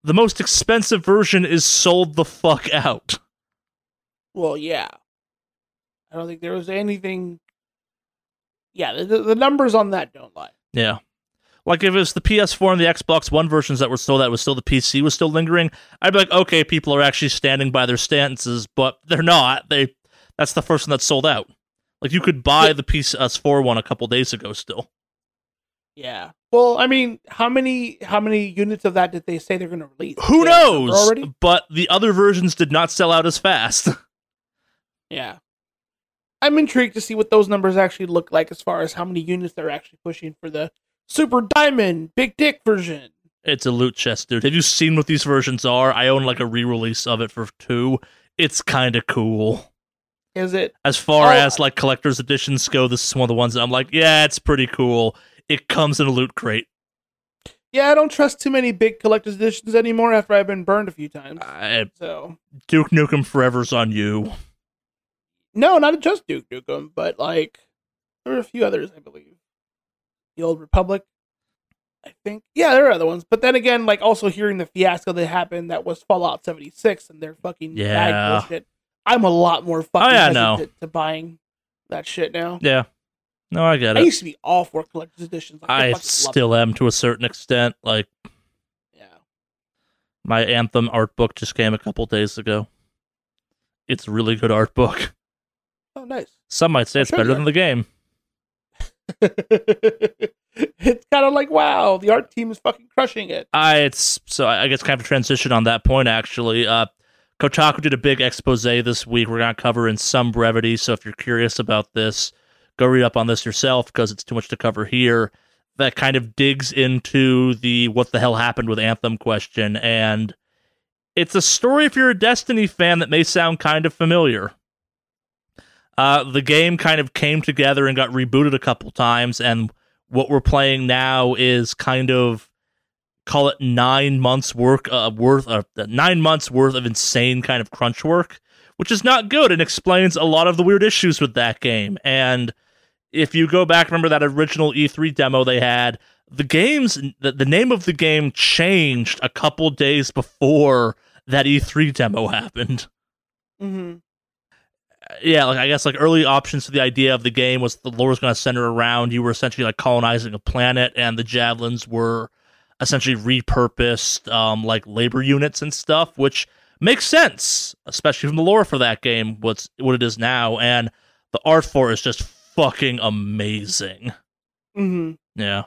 the most expensive version is sold the fuck out. Well, yeah. I don't think there was anything... Yeah, the numbers on that don't lie. Yeah. Like, if it was the PS4 and the Xbox One versions that were sold, that was still the PC was still lingering, I'd be like, okay, people are actually standing by their stances, but they're not. That's the first one that's sold out. Like, you could buy the PS4 one a couple days ago still. Yeah. Well, I mean, how many units of that did they say they're going to release? Who knows? Already? But the other versions did not sell out as fast. Yeah. I'm intrigued to see what those numbers actually look like as far as how many units they're actually pushing for the Super Diamond Big Dick version. It's a loot chest, dude. Have you seen what these versions are? I own like a re-release of it for 2. It's kind of cool. Is it? As far as like collector's editions go, this is one of the ones that I'm like, yeah, it's pretty cool. It comes in a loot crate. Yeah, I don't trust too many big collector's editions anymore after I've been burned a few times. So Duke Nukem Forever's on you. No, not just Duke Nukem, but like there were a few others, I believe. The Old Republic, I think. Yeah, there are other ones. But then again, like also hearing the fiasco that happened that was Fallout 76 and their fucking bag bullshit. I'm a lot more fucking hesitant to buying that shit now. Yeah. No, I get it. I used to be all for collector's editions. Like, I still am to a certain extent. Like, yeah. My Anthem art book just came a couple days ago. It's a really good art book. Oh, nice. Some might say it's better than the game. It's kind of like, wow, the art team is fucking crushing it. I guess kind of a transition on that point, actually. Kotaku did a big expose this week. We're going to cover in some brevity, so if you're curious about this, go read up on this yourself, because it's too much to cover here. That kind of digs into the what the hell happened with Anthem question, and it's a story, if you're a Destiny fan, that may sound kind of familiar. The game kind of came together and got rebooted a couple times, and what we're playing now is kind of, call it 9 months worth of insane kind of crunch work, which is not good and explains a lot of the weird issues with that game. And if you go back, remember that original E3 demo they had, the name of the game changed a couple days before that E3 demo happened. Mm-hmm. Yeah, like I guess like early options for the idea of the game was the lore was going to center around you were essentially like colonizing a planet, and the javelins were essentially repurposed like labor units and stuff, which makes sense, especially from the lore for that game. What it is now, and the art for it is just fucking amazing. Mm-hmm. Yeah.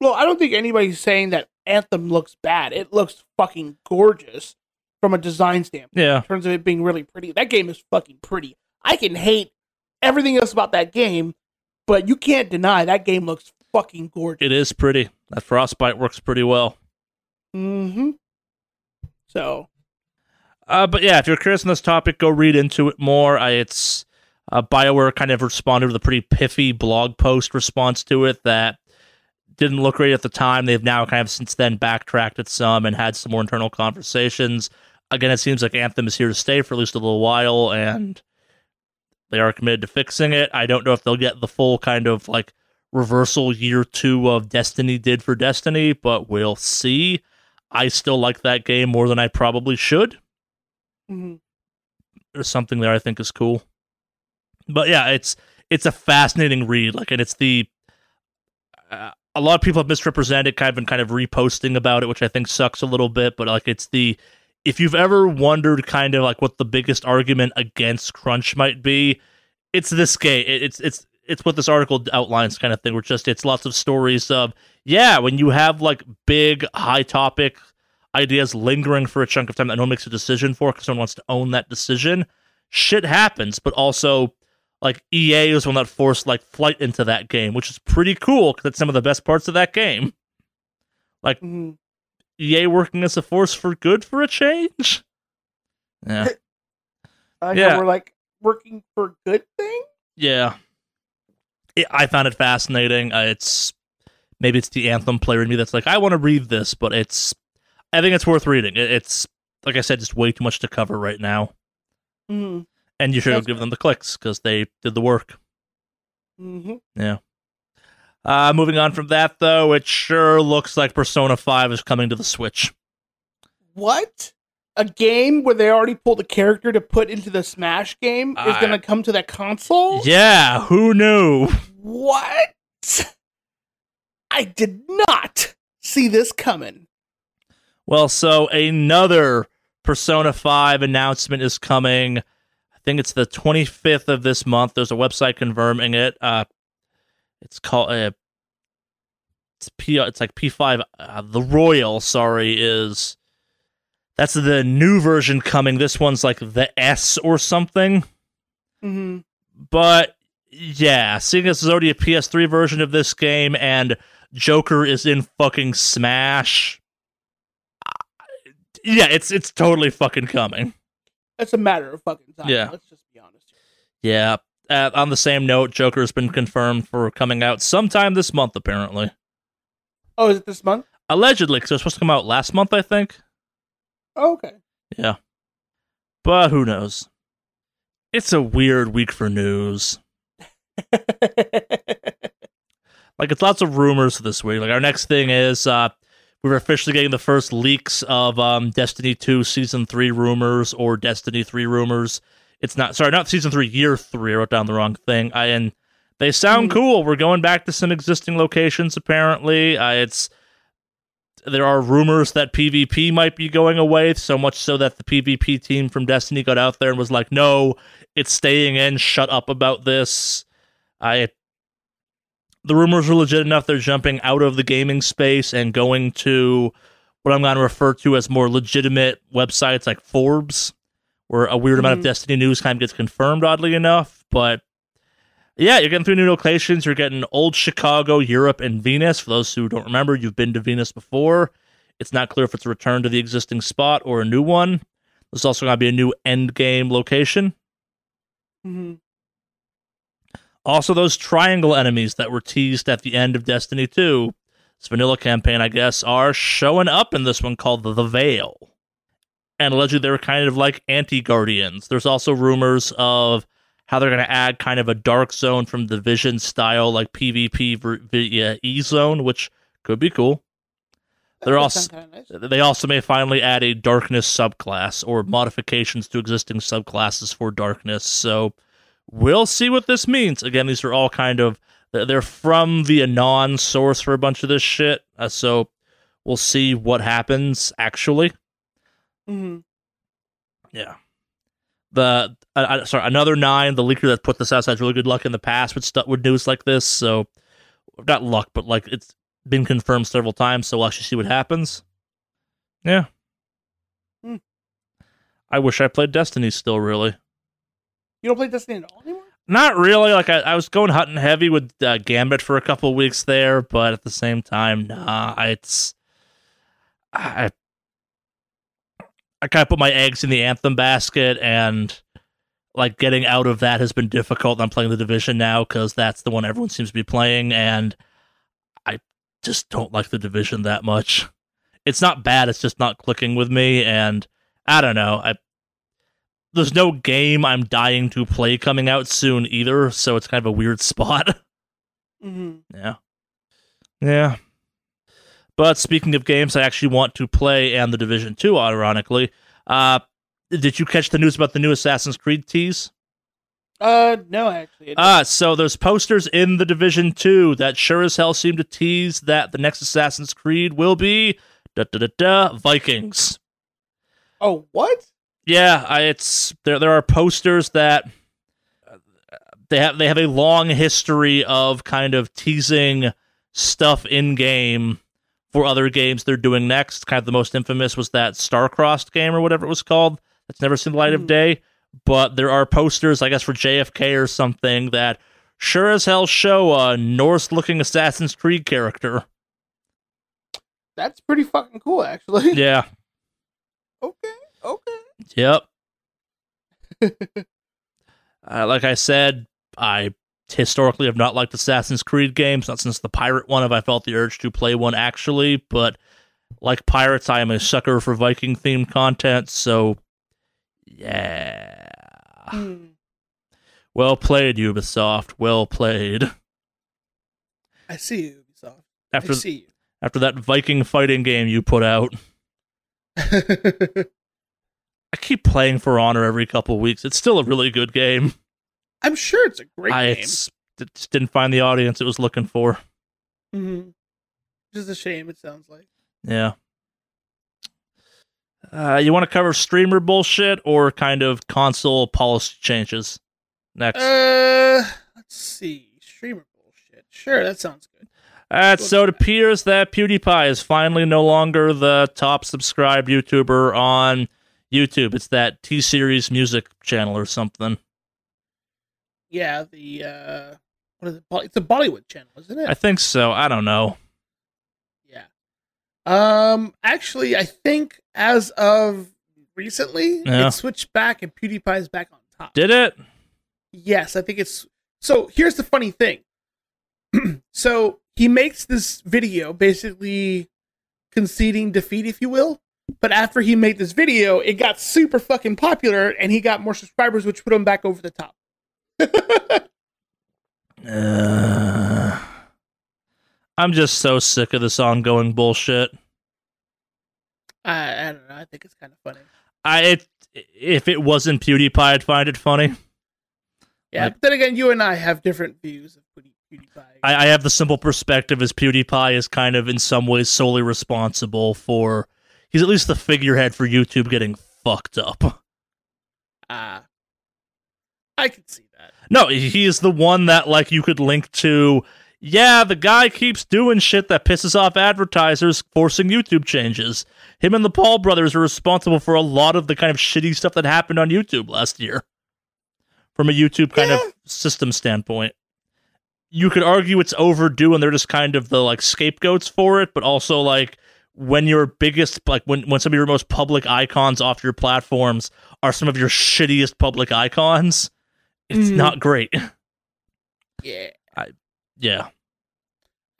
Well, I don't think anybody's saying that Anthem looks bad. It looks fucking gorgeous. From a design standpoint, yeah. In terms of it being really pretty, that game is fucking pretty. I can hate everything else about that game, but you can't deny that game looks fucking gorgeous. It is pretty. That Frostbite works pretty well. Mm-hmm. So. But yeah, if you're curious on this topic, go read into it more. BioWare kind of responded with a pretty piffy blog post response to it that didn't look great at the time. They've now kind of since then backtracked at some and had some more internal conversations. Again, it seems like Anthem is here to stay for at least a little while, and they are committed to fixing it. I don't know if they'll get the full kind of like reversal year 2 of Destiny did for Destiny, but we'll see. I still like that game more than I probably should. Mm-hmm. There's something there I think is cool. But yeah, it's a fascinating read. Like, and it's the a lot of people have misrepresented, kind of been kind of reposting about it, which I think sucks a little bit, but like it's the, if you've ever wondered kind of like what the biggest argument against crunch might be, it's this game. It's what this article outlines kind of thing, where just it's lots of stories of, yeah, when you have like big high topic ideas lingering for a chunk of time that no one makes a decision for because someone wants to own that decision, shit happens. But also, like, EA was one that forced, like, Flight into that game, which is pretty cool, because that's some of the best parts of that game. Like, mm-hmm. EA working as a force for good for a change? Yeah. Yeah, we're, like, working for good thing? Yeah. I found it fascinating. It's Maybe it's the Anthem player in me that's like, I want to read this, but I think it's worth reading. It's, like I said, just way too much to cover right now. Mm-hmm. And you should give them the clicks, because they did the work. Mm-hmm. Yeah. Moving on from that, though, it sure looks like Persona 5 is coming to the Switch. What? A game where they already pulled a character to put into the Smash game is going to come to that console? Yeah, who knew? What? I did not see this coming. Well, so another Persona 5 announcement is coming. I think it's the 25th of this month. There's a website confirming it. It's called it's like P5 the Royal, that's the new version coming. This one's like the S or something. Mm-hmm. But yeah, seeing as there's already a PS3 version of this game and Joker is in fucking Smash. Yeah, it's totally fucking coming. It's a matter of fucking time. Yeah. Let's just be honest here. Yeah. On the same note, Joker has been confirmed for coming out sometime this month, apparently. Oh, is it this month? Allegedly, because it was supposed to come out last month, I think. Oh, okay. Yeah. But who knows? It's a weird week for news. Like, it's lots of rumors this week. Like, our next thing is we're officially getting the first leaks of Destiny 2 Season 3 rumors or Destiny 3 rumors. It's not Season 3, Year 3. I wrote down the wrong thing. And they sound cool. We're going back to some existing locations, apparently. There are rumors that PvP might be going away, so much so that the PvP team from Destiny got out there and was like, no, it's staying in. Shut up about this. The rumors are legit enough. They're jumping out of the gaming space and going to what I'm going to refer to as more legitimate websites like Forbes, where a weird amount of Destiny news kind of gets confirmed, oddly enough. But yeah, you're getting 3 new locations. You're getting Old Chicago, Europe, and Venus. For those who don't remember, you've been to Venus before. It's not clear if it's a return to the existing spot or a new one. There's also going to be a new end game location. Mm-hmm. Also, those triangle enemies that were teased at the end of Destiny 2, this vanilla campaign, I guess, are showing up in this one called the Veil. And allegedly, they were kind of like anti-Guardians. There's also rumors of how they're going to add kind of a dark zone from Division style, like PvP via E-Zone, which could be cool. They also may finally add a darkness subclass or modifications to existing subclasses for darkness. So we'll see what this means. Again, these are all kind of, they're from the Anon source for a bunch of this shit. So we'll see what happens actually. Mm-hmm. Yeah. Another 9, the leaker that put this out has really good luck in the past with news like this, so not luck, but like it's been confirmed several times, so we'll actually see what happens. Yeah. Mm. I wish I played Destiny still, really. You don't play Destiny at all anymore? Not really. Like, I was going hot and heavy with Gambit for a couple of weeks there, but at the same time, nah, I kind of put my eggs in the Anthem basket, and like getting out of that has been difficult. I'm playing The Division now because that's the one everyone seems to be playing, and I just don't like The Division that much. It's not bad; it's just not clicking with me, and I don't know. There's no game I'm dying to play coming out soon either, so it's kind of a weird spot. Mm-hmm. Yeah. But speaking of games I actually want to play and The Division 2, ironically, did you catch the news about the new Assassin's Creed tease? No, actually. So there's posters in The Division 2 that sure as hell seem to tease that the next Assassin's Creed will be Vikings. Oh, what? Yeah, it's there are posters that they have a long history of kind of teasing stuff in game for other games they're doing next. Kind of the most infamous was that Starcrossed game or whatever it was called. That's never seen the light of day. But there are posters, I guess, for JFK or something that sure as hell show a Norse-looking Assassin's Creed character. That's pretty fucking cool, actually. Yeah. Okay. Yep. Like I said, I historically have not liked Assassin's Creed games. Not since the pirate one have I felt the urge to play one, actually. But like pirates, I am a sucker for Viking-themed content, so yeah. Well played, Ubisoft. Well played. I see you, Ubisoft. After that Viking fighting game you put out. I keep playing For Honor every couple weeks. It's still a really good game. I'm sure it's a great game. I just didn't find the audience it was looking for. Mm-hmm. Just a shame, it sounds like. Yeah. You want to cover streamer bullshit or kind of console policy changes next? Let's see. Streamer bullshit. Sure, that sounds good. So it appears that PewDiePie is finally no longer the top subscribed YouTuber on YouTube. It's that T-Series music channel or something. Yeah, it's the Bollywood channel, isn't it? I think so. I don't know. Yeah. Actually, I think as of recently, it switched back and PewDiePie's back on top. Did it? Yes, I think it's... So, here's the funny thing. So, he makes this video basically conceding defeat, if you will. But after he made this video, it got super fucking popular, and he got more subscribers, which put him back over the top. I'm just so sick of this ongoing bullshit. I don't know. I think it's kind of funny. If it wasn't PewDiePie, I'd find it funny. Yeah, but then again, you and I have different views of PewDiePie. I have the simple perspective as PewDiePie is kind of in some ways solely responsible for... He's at least the figurehead for YouTube getting fucked up. I can see that. No, he is the one that, like, you could link to, yeah, the guy keeps doing shit that pisses off advertisers, forcing YouTube changes. Him and the Paul brothers are responsible for a lot of the kind of shitty stuff that happened on YouTube last year. From a YouTube kind of system standpoint. You could argue it's overdue and they're just kind of the, like, scapegoats for it, but also, like, when your biggest, like when some of your most public icons off your platforms are some of your shittiest public icons, it's not great. Yeah. I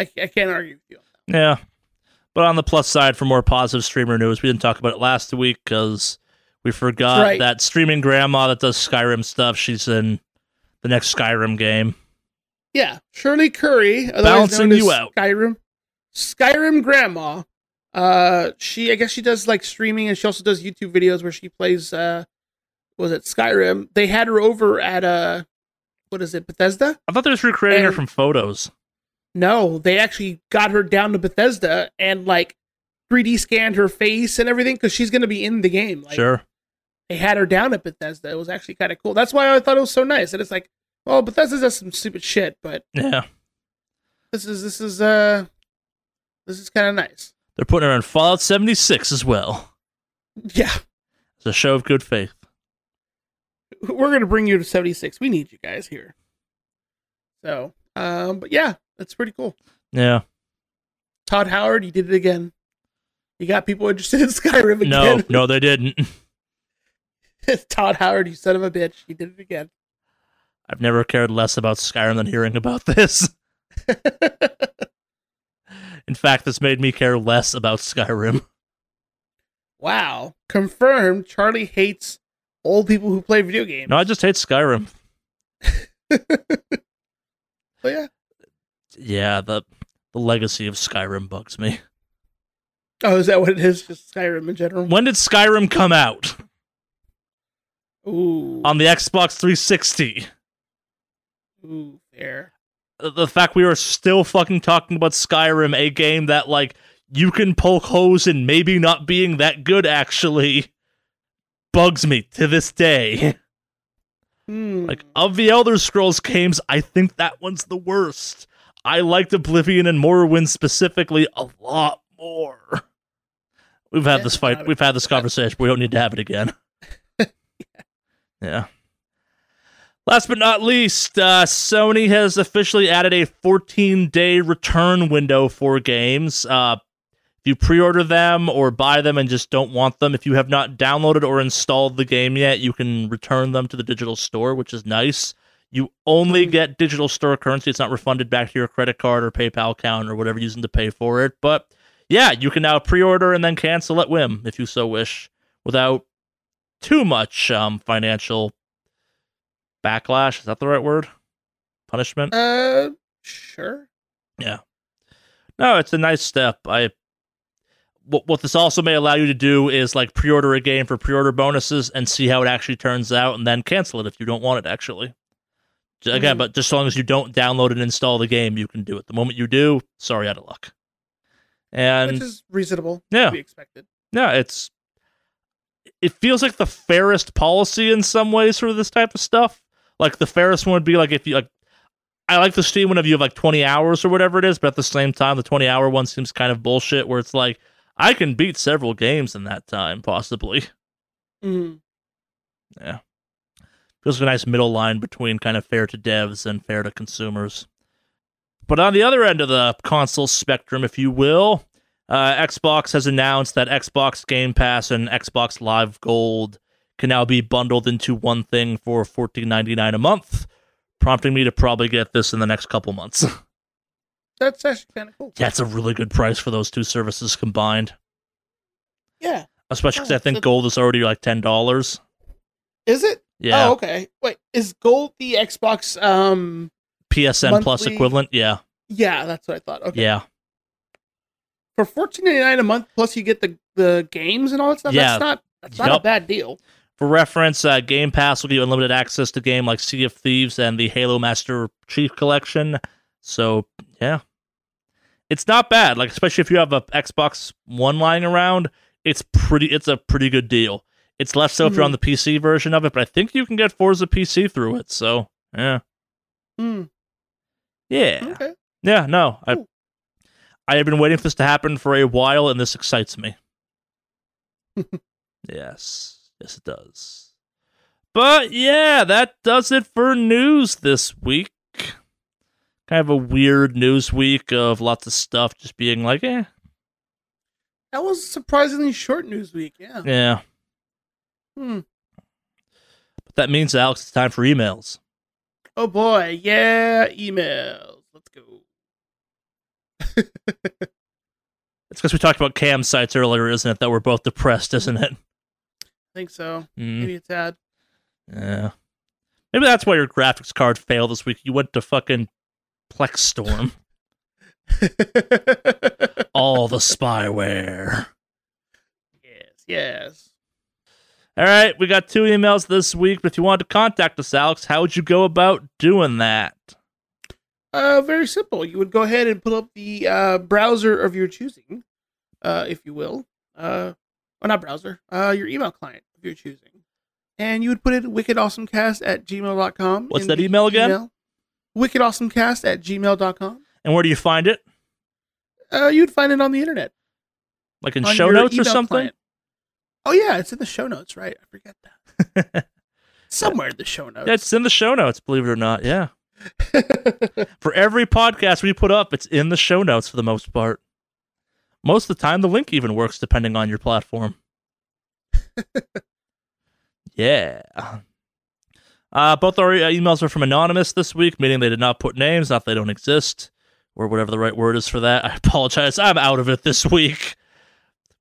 can't argue with you on that. Yeah. But on the plus side, for more positive streamer news, we didn't talk about it last week because we forgot that streaming grandma that does Skyrim stuff, she's in the next Skyrim game. Yeah. Shirley Curry. Balancing you out. Skyrim grandma. She, I guess she does like streaming, and she also does YouTube videos where she plays, was it Skyrim? They had her over at, what is it, Bethesda? I thought they were recreating her from photos. No, they actually got her down to Bethesda and like 3D scanned her face and everything because she's going to be in the game. Like, sure. They had her down at Bethesda. It was actually kind of cool. That's why I thought it was so nice. And it's like, well, Bethesda does some stupid shit, but yeah, this is kind of nice. They're putting her in Fallout 76 as well. Yeah. It's a show of good faith. We're going to bring you to 76. We need you guys here. So, but yeah, that's pretty cool. Yeah. Todd Howard, you did it again. You got people interested in Skyrim again. No, they didn't. Todd Howard, you son of a bitch. You did it again. I've never cared less about Skyrim than hearing about this. In fact, this made me care less about Skyrim. Wow. Confirmed, Charlie hates old people who play video games. No, I just hate Skyrim. Oh, yeah? Yeah, the legacy of Skyrim bugs me. Oh, is that what it is? Just Skyrim in general? When did Skyrim come out? Ooh. On the Xbox 360. Ooh, fair. The fact we are still fucking talking about Skyrim, a game that, like, you can poke holes in maybe not being that good, actually, bugs me to this day. Like, of the Elder Scrolls games, I think that one's the worst. I liked Oblivion and Morrowind specifically a lot more. We've had this conversation, but we don't need to have it again. Yeah. Last but not least, Sony has officially added a 14-day return window for games. If you pre-order them or buy them and just don't want them, if you have not downloaded or installed the game yet, you can return them to the digital store, which is nice. You only get digital store currency. It's not refunded back to your credit card or PayPal account or whatever you're using to pay for it. But yeah, you can now pre-order and then cancel at whim if you so wish without too much financial backlash. Is that the right word? Punishment? Sure. Yeah. No, it's a nice step. What this also may allow you to do is like pre-order a game for pre-order bonuses and see how it actually turns out and then cancel it if you don't want it, actually. Again, but just as long as you don't download and install the game, you can do it. The moment you do, sorry, out of luck. And which is reasonable. Yeah. To be expected. Yeah, it feels like the fairest policy in some ways for this type of stuff. Like the fairest one would be like if you like, I like the Steam one if you have like 20 hours or whatever it is, but at the same time, the 20-hour one seems kind of bullshit where it's like, I can beat several games in that time, possibly. Mm-hmm. Yeah. Feels like a nice middle line between kind of fair to devs and fair to consumers. But on the other end of the console spectrum, if you will, Xbox has announced that Xbox Game Pass and Xbox Live Gold can now be bundled into one thing for $14.99 a month, prompting me to probably get this in the next couple months. That's actually kind of cool. Yeah, it's a really good price for those two services combined. Yeah. Especially because I think gold is already like $10. Is it? Yeah. Oh, okay. Wait, is gold the Xbox PSN monthly? Plus equivalent? Yeah. Yeah, that's what I thought. Okay. Yeah. For $14.99 a month, plus you get the games and all that stuff, yeah. That's not a bad deal. For reference, Game Pass will give you unlimited access to games like Sea of Thieves and the Halo Master Chief Collection. So, yeah. It's not bad. Like, especially if you have a Xbox One lying around, it's a pretty good deal. It's less so if you're on the PC version of it, but I think you can get Forza PC through it, so, yeah. Mm. Yeah. Okay. Yeah, no. Ooh. I have been waiting for this to happen for a while, and this excites me. Yes. Yes, it does. But, yeah, that does it for news this week. Kind of a weird news week of lots of stuff just being like, eh. That was a surprisingly short news week, yeah. Yeah. But that means, Alex, it's time for emails. Oh boy, yeah, emails. Let's go. It's because we talked about cam sites earlier, isn't it? That we're both depressed, isn't it? I think so. Maybe a tad. Yeah. Maybe that's why your graphics card failed this week. You went to fucking PlexStorm. All the spyware. Yes. All right, we got two emails this week, but if you wanted to contact us, Alex, how would you go about doing that? Very simple. You would go ahead and pull up the browser of your choosing, if you will. Or not browser, your email client of your choosing. And you would put it wickedawesomecast@gmail.com. What's that email again? Wickedawesomecast@gmail.com. And where do you find it? You'd find it on the internet. Like in show notes or something? Client. Oh, yeah, it's in the show notes, right? I forget that. Somewhere in the show notes. Yeah, it's in the show notes, believe it or not, yeah. For every podcast we put up, it's in the show notes for the most part. Most of the time, the link even works, depending on your platform. Yeah. Both our emails are from Anonymous this week, meaning they did not put names, not they don't exist, or whatever the right word is for that. I apologize. I'm out of it this week.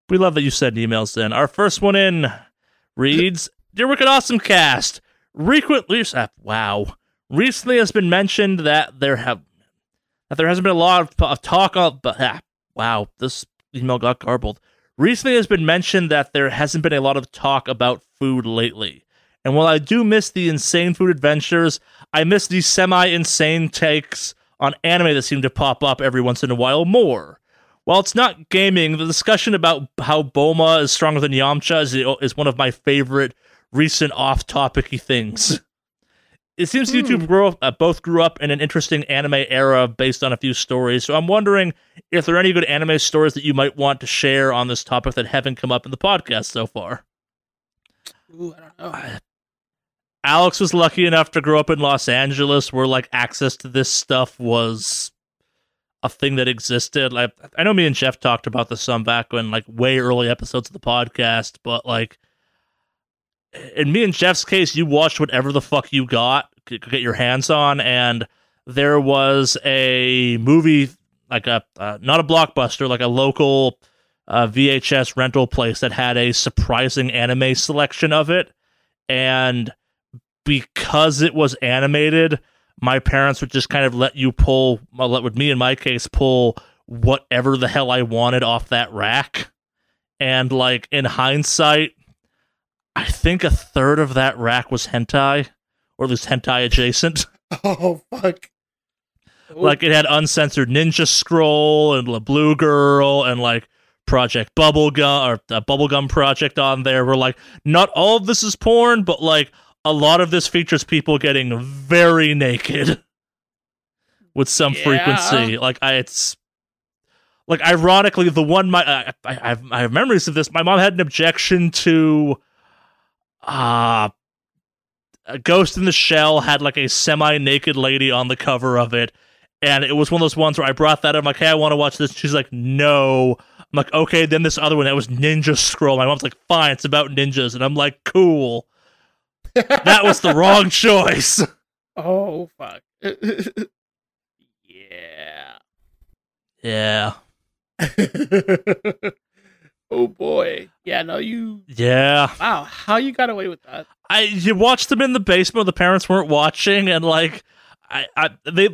We love that you send emails in. Our first one in reads, Dear Wicked Awesome Cast, recently has been mentioned that there hasn't been a lot of talk about... wow, this email got garbled. Recently has been mentioned that there hasn't been a lot of talk about food lately. And while I do miss the insane food adventures, I miss these semi-insane takes on anime that seem to pop up every once in a while more. While it's not gaming, the discussion about how Bulma is stronger than Yamcha is one of my favorite recent off-topic-y things. It seems you two both grew up in an interesting anime era based on a few stories, so I'm wondering if there are any good anime stories that you might want to share on this topic that haven't come up in the podcast so far. Ooh, I don't know. Alex was lucky enough to grow up in Los Angeles where like access to this stuff was... a thing that existed. Like, I know me and Jeff talked about this some back when, like, way early episodes of the podcast, but, like, in me and Jeff's case, you watched whatever the fuck you got get your hands on, and there was a movie, like a not a Blockbuster, like a local VHS rental place that had a surprising anime selection of it, and because it was animated, my parents would just kind of let you pull, let me in my case pull whatever the hell I wanted off that rack. And like in hindsight, I think a third of that rack was hentai, or at least hentai adjacent. Oh fuck! Ooh. Like it had Uncensored Ninja Scroll and La Blue Girl and like Project Bubblegum, or the Bubblegum Project on there. We're like, not all of this is porn, but like a lot of this features people getting very naked with some frequency. Like like ironically, the one I have memories of this. My mom had an objection to, Ghost in the Shell had like a semi-naked lady on the cover of it, and it was one of those ones where I brought that up. I'm like, hey, I want to watch this. She's like, no. I'm like, okay. Then this other one that was Ninja Scroll. My mom's like, fine, it's about ninjas, and I'm like, cool. That was the wrong choice. Oh fuck. Yeah. Yeah. Oh boy. Yeah, no, you. Yeah. Wow, how you got away with that? You watched them in the basement. The parents weren't watching, and like, they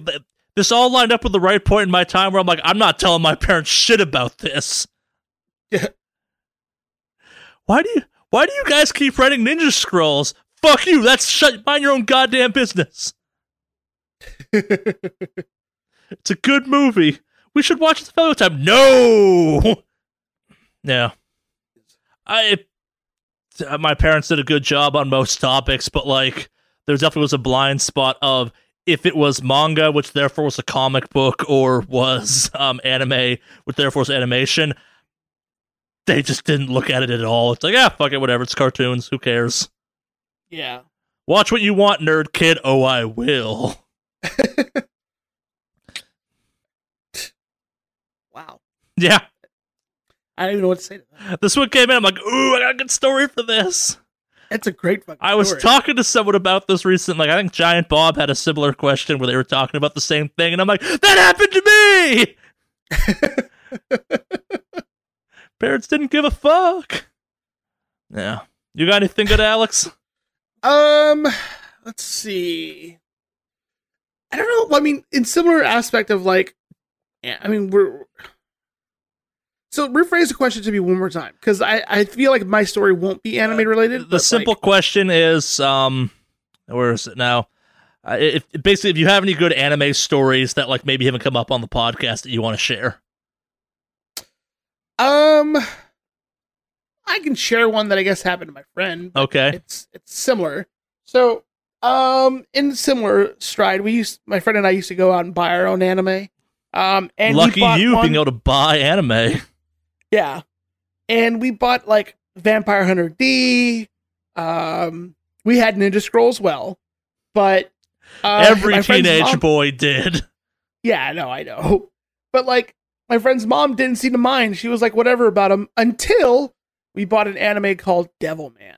this all lined up with the right point in my time where I'm like, I'm not telling my parents shit about this. Yeah. Why do you guys keep writing Ninja Scrolls? Fuck you. Mind your own goddamn business. It's a good movie. We should watch the fellow time. No. Yeah. My parents did a good job on most topics, but like there definitely was a blind spot of if it was manga, which therefore was a comic book, or was anime, which therefore was animation. They just didn't look at it at all. It's like, yeah, fuck it, whatever. It's cartoons. Who cares? Yeah. Watch what you want, nerd kid. Oh, I will. Wow. Yeah. I don't even know what to say to that. This one came in, I'm like, ooh, I got a good story for this. That's a great fucking story. I was talking to someone about this recently. Like, I think Giant Bob had a similar question where they were talking about the same thing, and I'm like, that happened to me! Parents didn't give a fuck. Yeah. You got anything good, Alex? Let's see. I don't know. I mean, in similar aspect of, like, yeah, I mean, so rephrase the question to me one more time, because I feel like my story won't be anime related. The simple question is, where is it now? If you have any good anime stories that like maybe haven't come up on the podcast that you want to share. I can share one that I guess happened to my friend. Okay, it's similar. So in similar stride, my friend and I used to go out and buy our own anime. And lucky you being able to buy anime. Yeah. And we bought like Vampire Hunter D. We had Ninja Scroll as well, but every teenage boy did. Yeah, no, I know. But like my friend's mom didn't seem to mind. She was like, whatever about him, until we bought an anime called Devilman.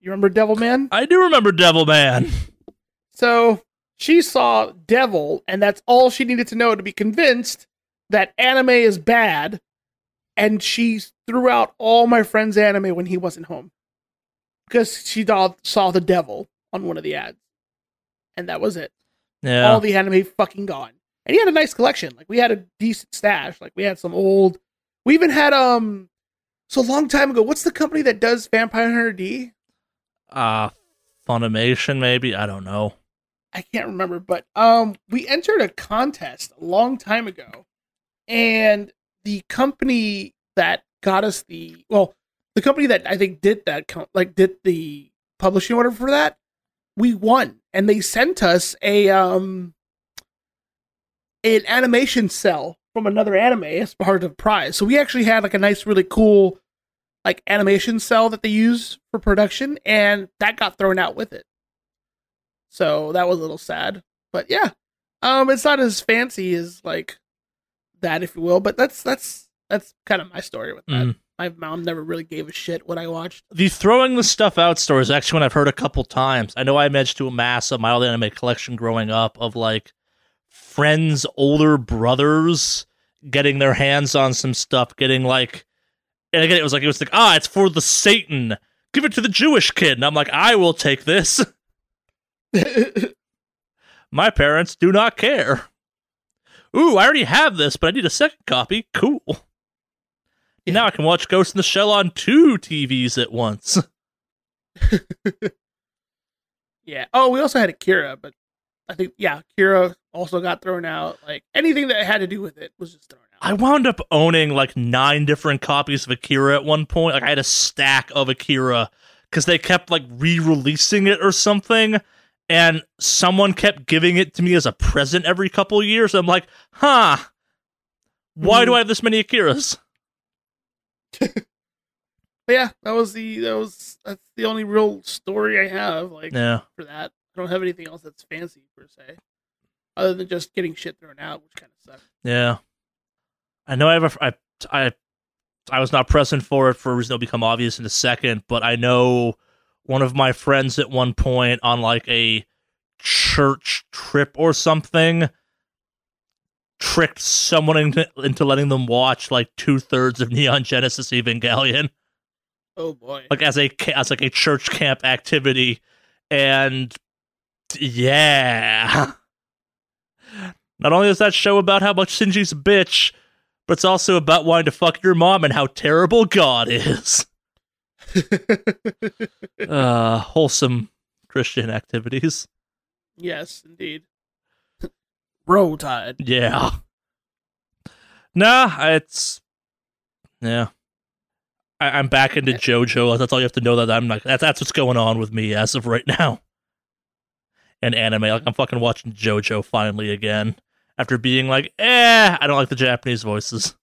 You remember Devilman? I do remember Devilman. So she saw Devil, and that's all she needed to know to be convinced that anime is bad, and she threw out all my friend's anime when he wasn't home, because she saw the devil on one of the ads, and that was it. Yeah. All the anime fucking gone. And he had a nice collection. Like, we had a decent stash. Like, we had some old... We even had, So a long time ago, what's the company that does Vampire Hunter D? Funimation, maybe? I don't know. I can't remember, but we entered a contest a long time ago, and the company that got us the company that I think did that, like did the publishing order for that, we won, and they sent us a an animation cell from another anime as part of the prize. So we actually had like a nice, really cool like animation cell that they used for production, and that got thrown out with it. So that was a little sad, but yeah, it's not as fancy as like that, if you will. But that's kind of my story with that. my mom never really gave a shit what I watched. The throwing the stuff out story is actually one I've heard a couple times. I know I managed to amass a mild anime collection growing up of like friends' older brothers getting their hands on some stuff, getting like, and again it was like it's for the Satan. Give it to the Jewish kid, and I'm like, I will take this. My parents do not care. Ooh, I already have this, but I need a second copy. Cool. Yeah. Now I can watch Ghost in the Shell on two TVs at once. Yeah. Oh, we also had Akira, but I think, yeah, Akira also got thrown out. Like, anything that had to do with it was just thrown out. I wound up owning, like, 9 different copies of Akira at one point. Like, I had a stack of Akira, because they kept, like, re-releasing it or something, and someone kept giving it to me as a present every couple years. I'm like, huh, why do I have this many Akiras? Yeah, that's the only real story I have. Like, for that, I don't have anything else that's fancy per se, other than just getting shit thrown out, which kind of sucks. Yeah, I know. I was not present for it for a reason that'll become obvious in a second, but I know one of my friends at one point on like a church trip or something tricked someone into letting them watch like 2/3 of Neon Genesis Evangelion. Oh boy! Like as a church camp activity, and yeah, not only is that show about how much Shinji's a bitch, but it's also about wanting to fuck your mom and how terrible God is. Wholesome Christian activities. Yes, indeed. Roll Tide. Yeah. Nah, it's... Yeah. I'm back into JoJo. That's all you have to know. That I'm not... That's what's going on with me as of right now. And anime. Like, I'm fucking watching JoJo finally again. After being like, I don't like the Japanese voices.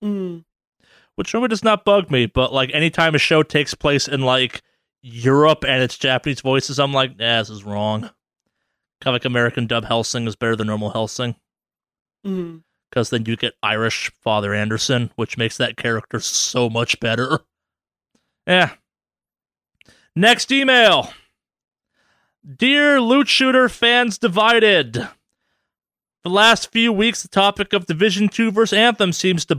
Which really does not bug me, but like, anytime a show takes place in like Europe and it's Japanese voices, I'm like, this is wrong. Kind of like American dub Hellsing is better than normal Hellsing. Because then you get Irish Father Anderson, which makes that character so much better. Yeah. Next email. Dear Loot Shooter fans divided. The last few weeks, the topic of Division 2 versus Anthem seems to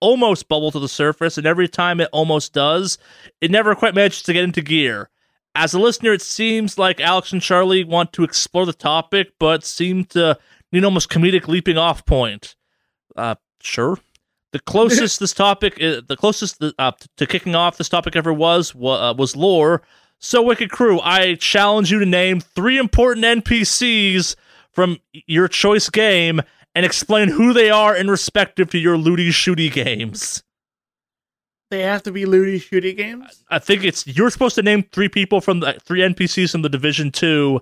almost bubble to the surface, and every time it almost does, it never quite manages to get into gear. As a listener, it seems like Alex and Charlie want to explore the topic, but seem to need an almost comedic leaping off point. Sure. The closest to kicking off this topic ever was lore. So, Wicked Crew, I challenge you to name 3 important NPCs from your choice game, and explain who they are in respective to your looty-shooty games. They have to be looty-shooty games? I think you're supposed to name 3 people from the 3 NPCs from the Division 2,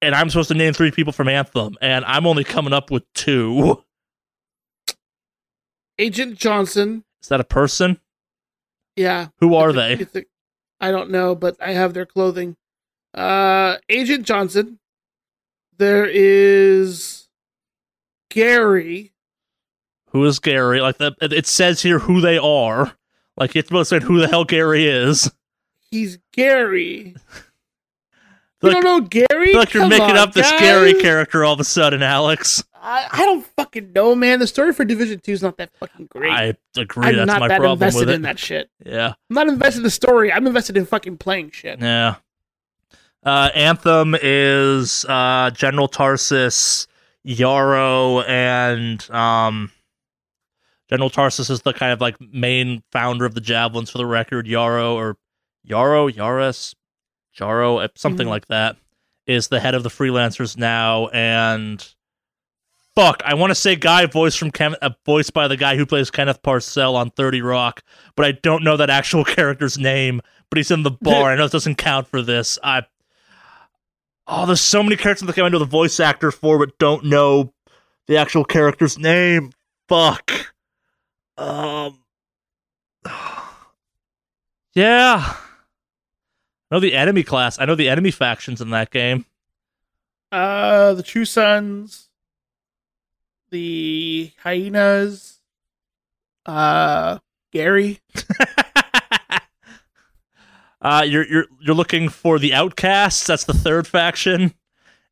and I'm supposed to name 3 people from Anthem, and I'm only coming up with 2. Agent Johnson. Is that a person? Yeah. Who are they? I don't know, but I have their clothing. Agent Johnson. There is Gary. Who is Gary? Like, it says here who they are. Like, it's supposed to say who the hell Gary is. He's Gary. You don't know Gary? Like, you're making up this Gary character all of a sudden, Alex. I don't fucking know, man. The story for Division 2 is not that fucking great. I agree. I'm that's my that problem with it. I'm not invested in that shit. Yeah. I'm not invested in the story. I'm invested in fucking playing shit. Yeah. Anthem is General Tarsus, Yarrow, and General Tarsus is the kind of like main founder of the Javelins for the record. Yarrow, something like that, is the head of the Freelancers now. And fuck, I want to say guy voiced from voiced by the guy who plays Kenneth Parcell on 30 Rock, but I don't know that actual character's name. But he's in the bar. I know it doesn't count for this. There's so many characters in the game I know the voice actor for, but don't know the actual character's name. Fuck. Yeah. I know the enemy factions in that game. The True Sons, the Hyenas, Gary. You're looking for the Outcasts. That's the third faction,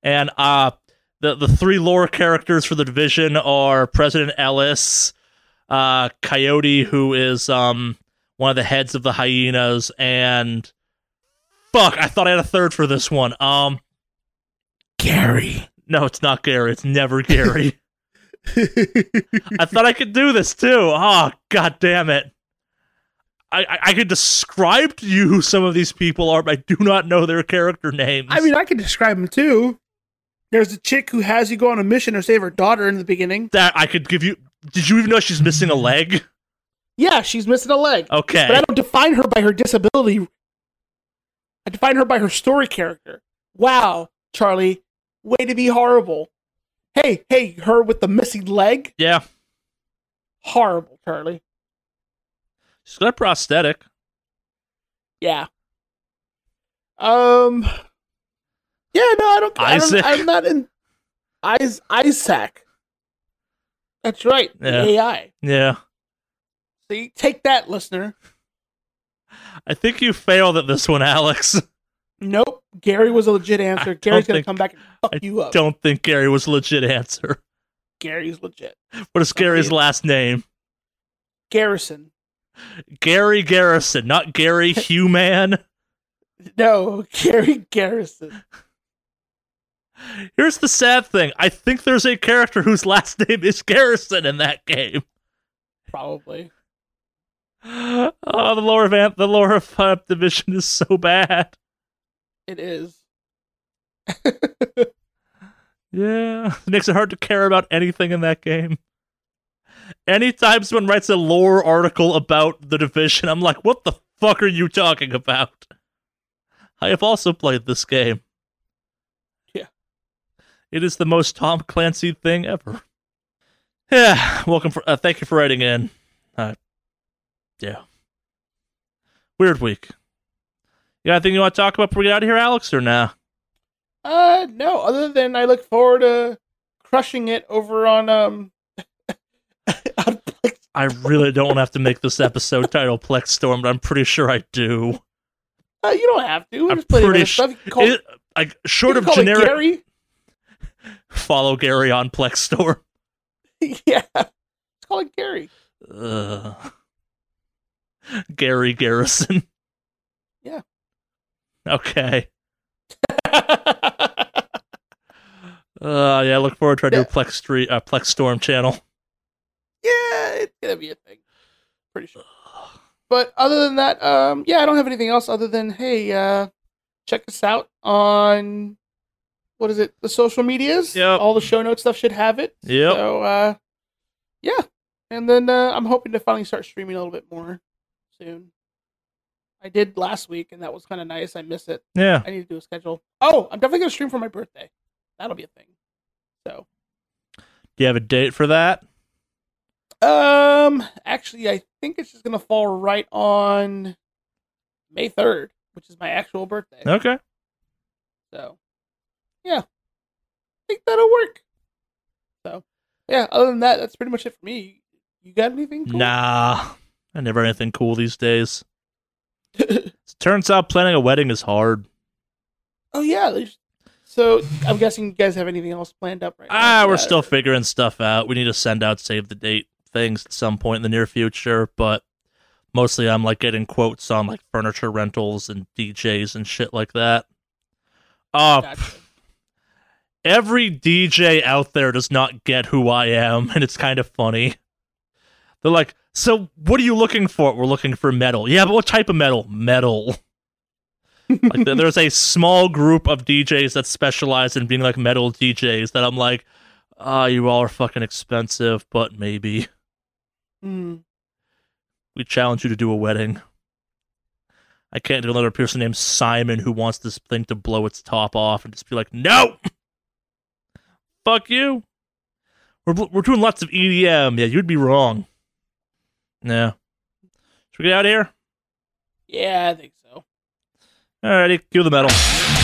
and the three lore characters for the Division are President Ellis, Coyote, who is one of the heads of the Hyenas, and fuck, I thought I had a third for this one. Gary. No, it's not Gary. It's never Gary. I thought I could do this too. Oh, god damn it. I could describe to you who some of these people are, but I do not know their character names. I mean, I could describe them too. There's a chick who has you go on a mission to save her daughter in the beginning. That I could give you. Did you even know she's missing a leg? Yeah, she's missing a leg. Okay. But I don't define her by her disability. I define her by her story character. Wow, Charlie. Way to be horrible. Hey, her with the missing leg? Yeah. Horrible, Charlie. She's got a prosthetic. Yeah. Yeah, no, I don't. Isaac. I'm not in. Isaac. That's right. Yeah. The AI. Yeah. See, take that, listener. I think you failed at this one, Alex. Nope. Gary was a legit answer. Gary's gonna come back and fuck you up. I don't think Gary was a legit answer. Gary's legit. What is Gary's last name? Garrison. Gary Garrison, not Gary Human. No, Gary Garrison. Here's the sad thing. I think there's a character whose last name is Garrison in that game. Probably. Oh, the lore of Division is so bad. It is. Yeah. It makes it hard to care about anything in that game. Anytime someone writes a lore article about the Division, I'm like, what the fuck are you talking about? I have also played this game. Yeah. It is the most Tom Clancy thing ever. Yeah. Thank you for writing in. Yeah. Weird week. You got anything you want to talk about before we get out of here, Alex, or nah? No, other than I look forward to crushing it over on I really don't have to make this episode title PlexStorm, but I'm pretty sure I do. You don't have to. We're I'm just pretty sure. Short of generic. Gary? Follow Gary on PlexStorm. Yeah. Let's call it Gary. Gary Garrison. Yeah. Okay. Yeah, I look forward to trying to do a PlexStorm channel. Yeah, it's gonna be a thing. Pretty sure. But other than that, yeah, I don't have anything else other than, hey, check us out on, what is it, the social medias? Yep. All the show notes stuff should have it. Yep. So, yeah. And then I'm hoping to finally start streaming a little bit more soon. I did last week, and that was kind of nice. I miss it. Yeah. I need to do a schedule. Oh, I'm definitely going to stream for my birthday. That'll be a thing. So. Do you have a date for that? Actually, I think it's just going to fall right on May 3rd, which is my actual birthday. Okay. So, yeah. I think that'll work. So, yeah, other than that, that's pretty much it for me. You got anything cool? Nah. I never have anything cool these days. Turns out planning a wedding is hard. Oh, yeah. So I'm guessing you guys have anything else planned up right now? We're still figuring stuff out. We need to send out save the date things at some point in the near future, but mostly I'm like getting quotes on like furniture rentals and DJs and shit like that. Gotcha. Every DJ out there does not get who I am, and it's kind of funny. They're like, so what are you looking for? We're looking for metal. Yeah, but what type of metal? Metal. Like there's a small group of DJs that specialize in being like metal DJs that I'm like, you all are fucking expensive, but maybe. Mm. We challenge you to do a wedding. I can't do another person named Simon who wants this thing to blow its top off and just be like, no! Fuck you! We're doing lots of EDM. Yeah, you'd be wrong. No. Should we get out of here? Yeah, I think so. Alrighty, cue the metal.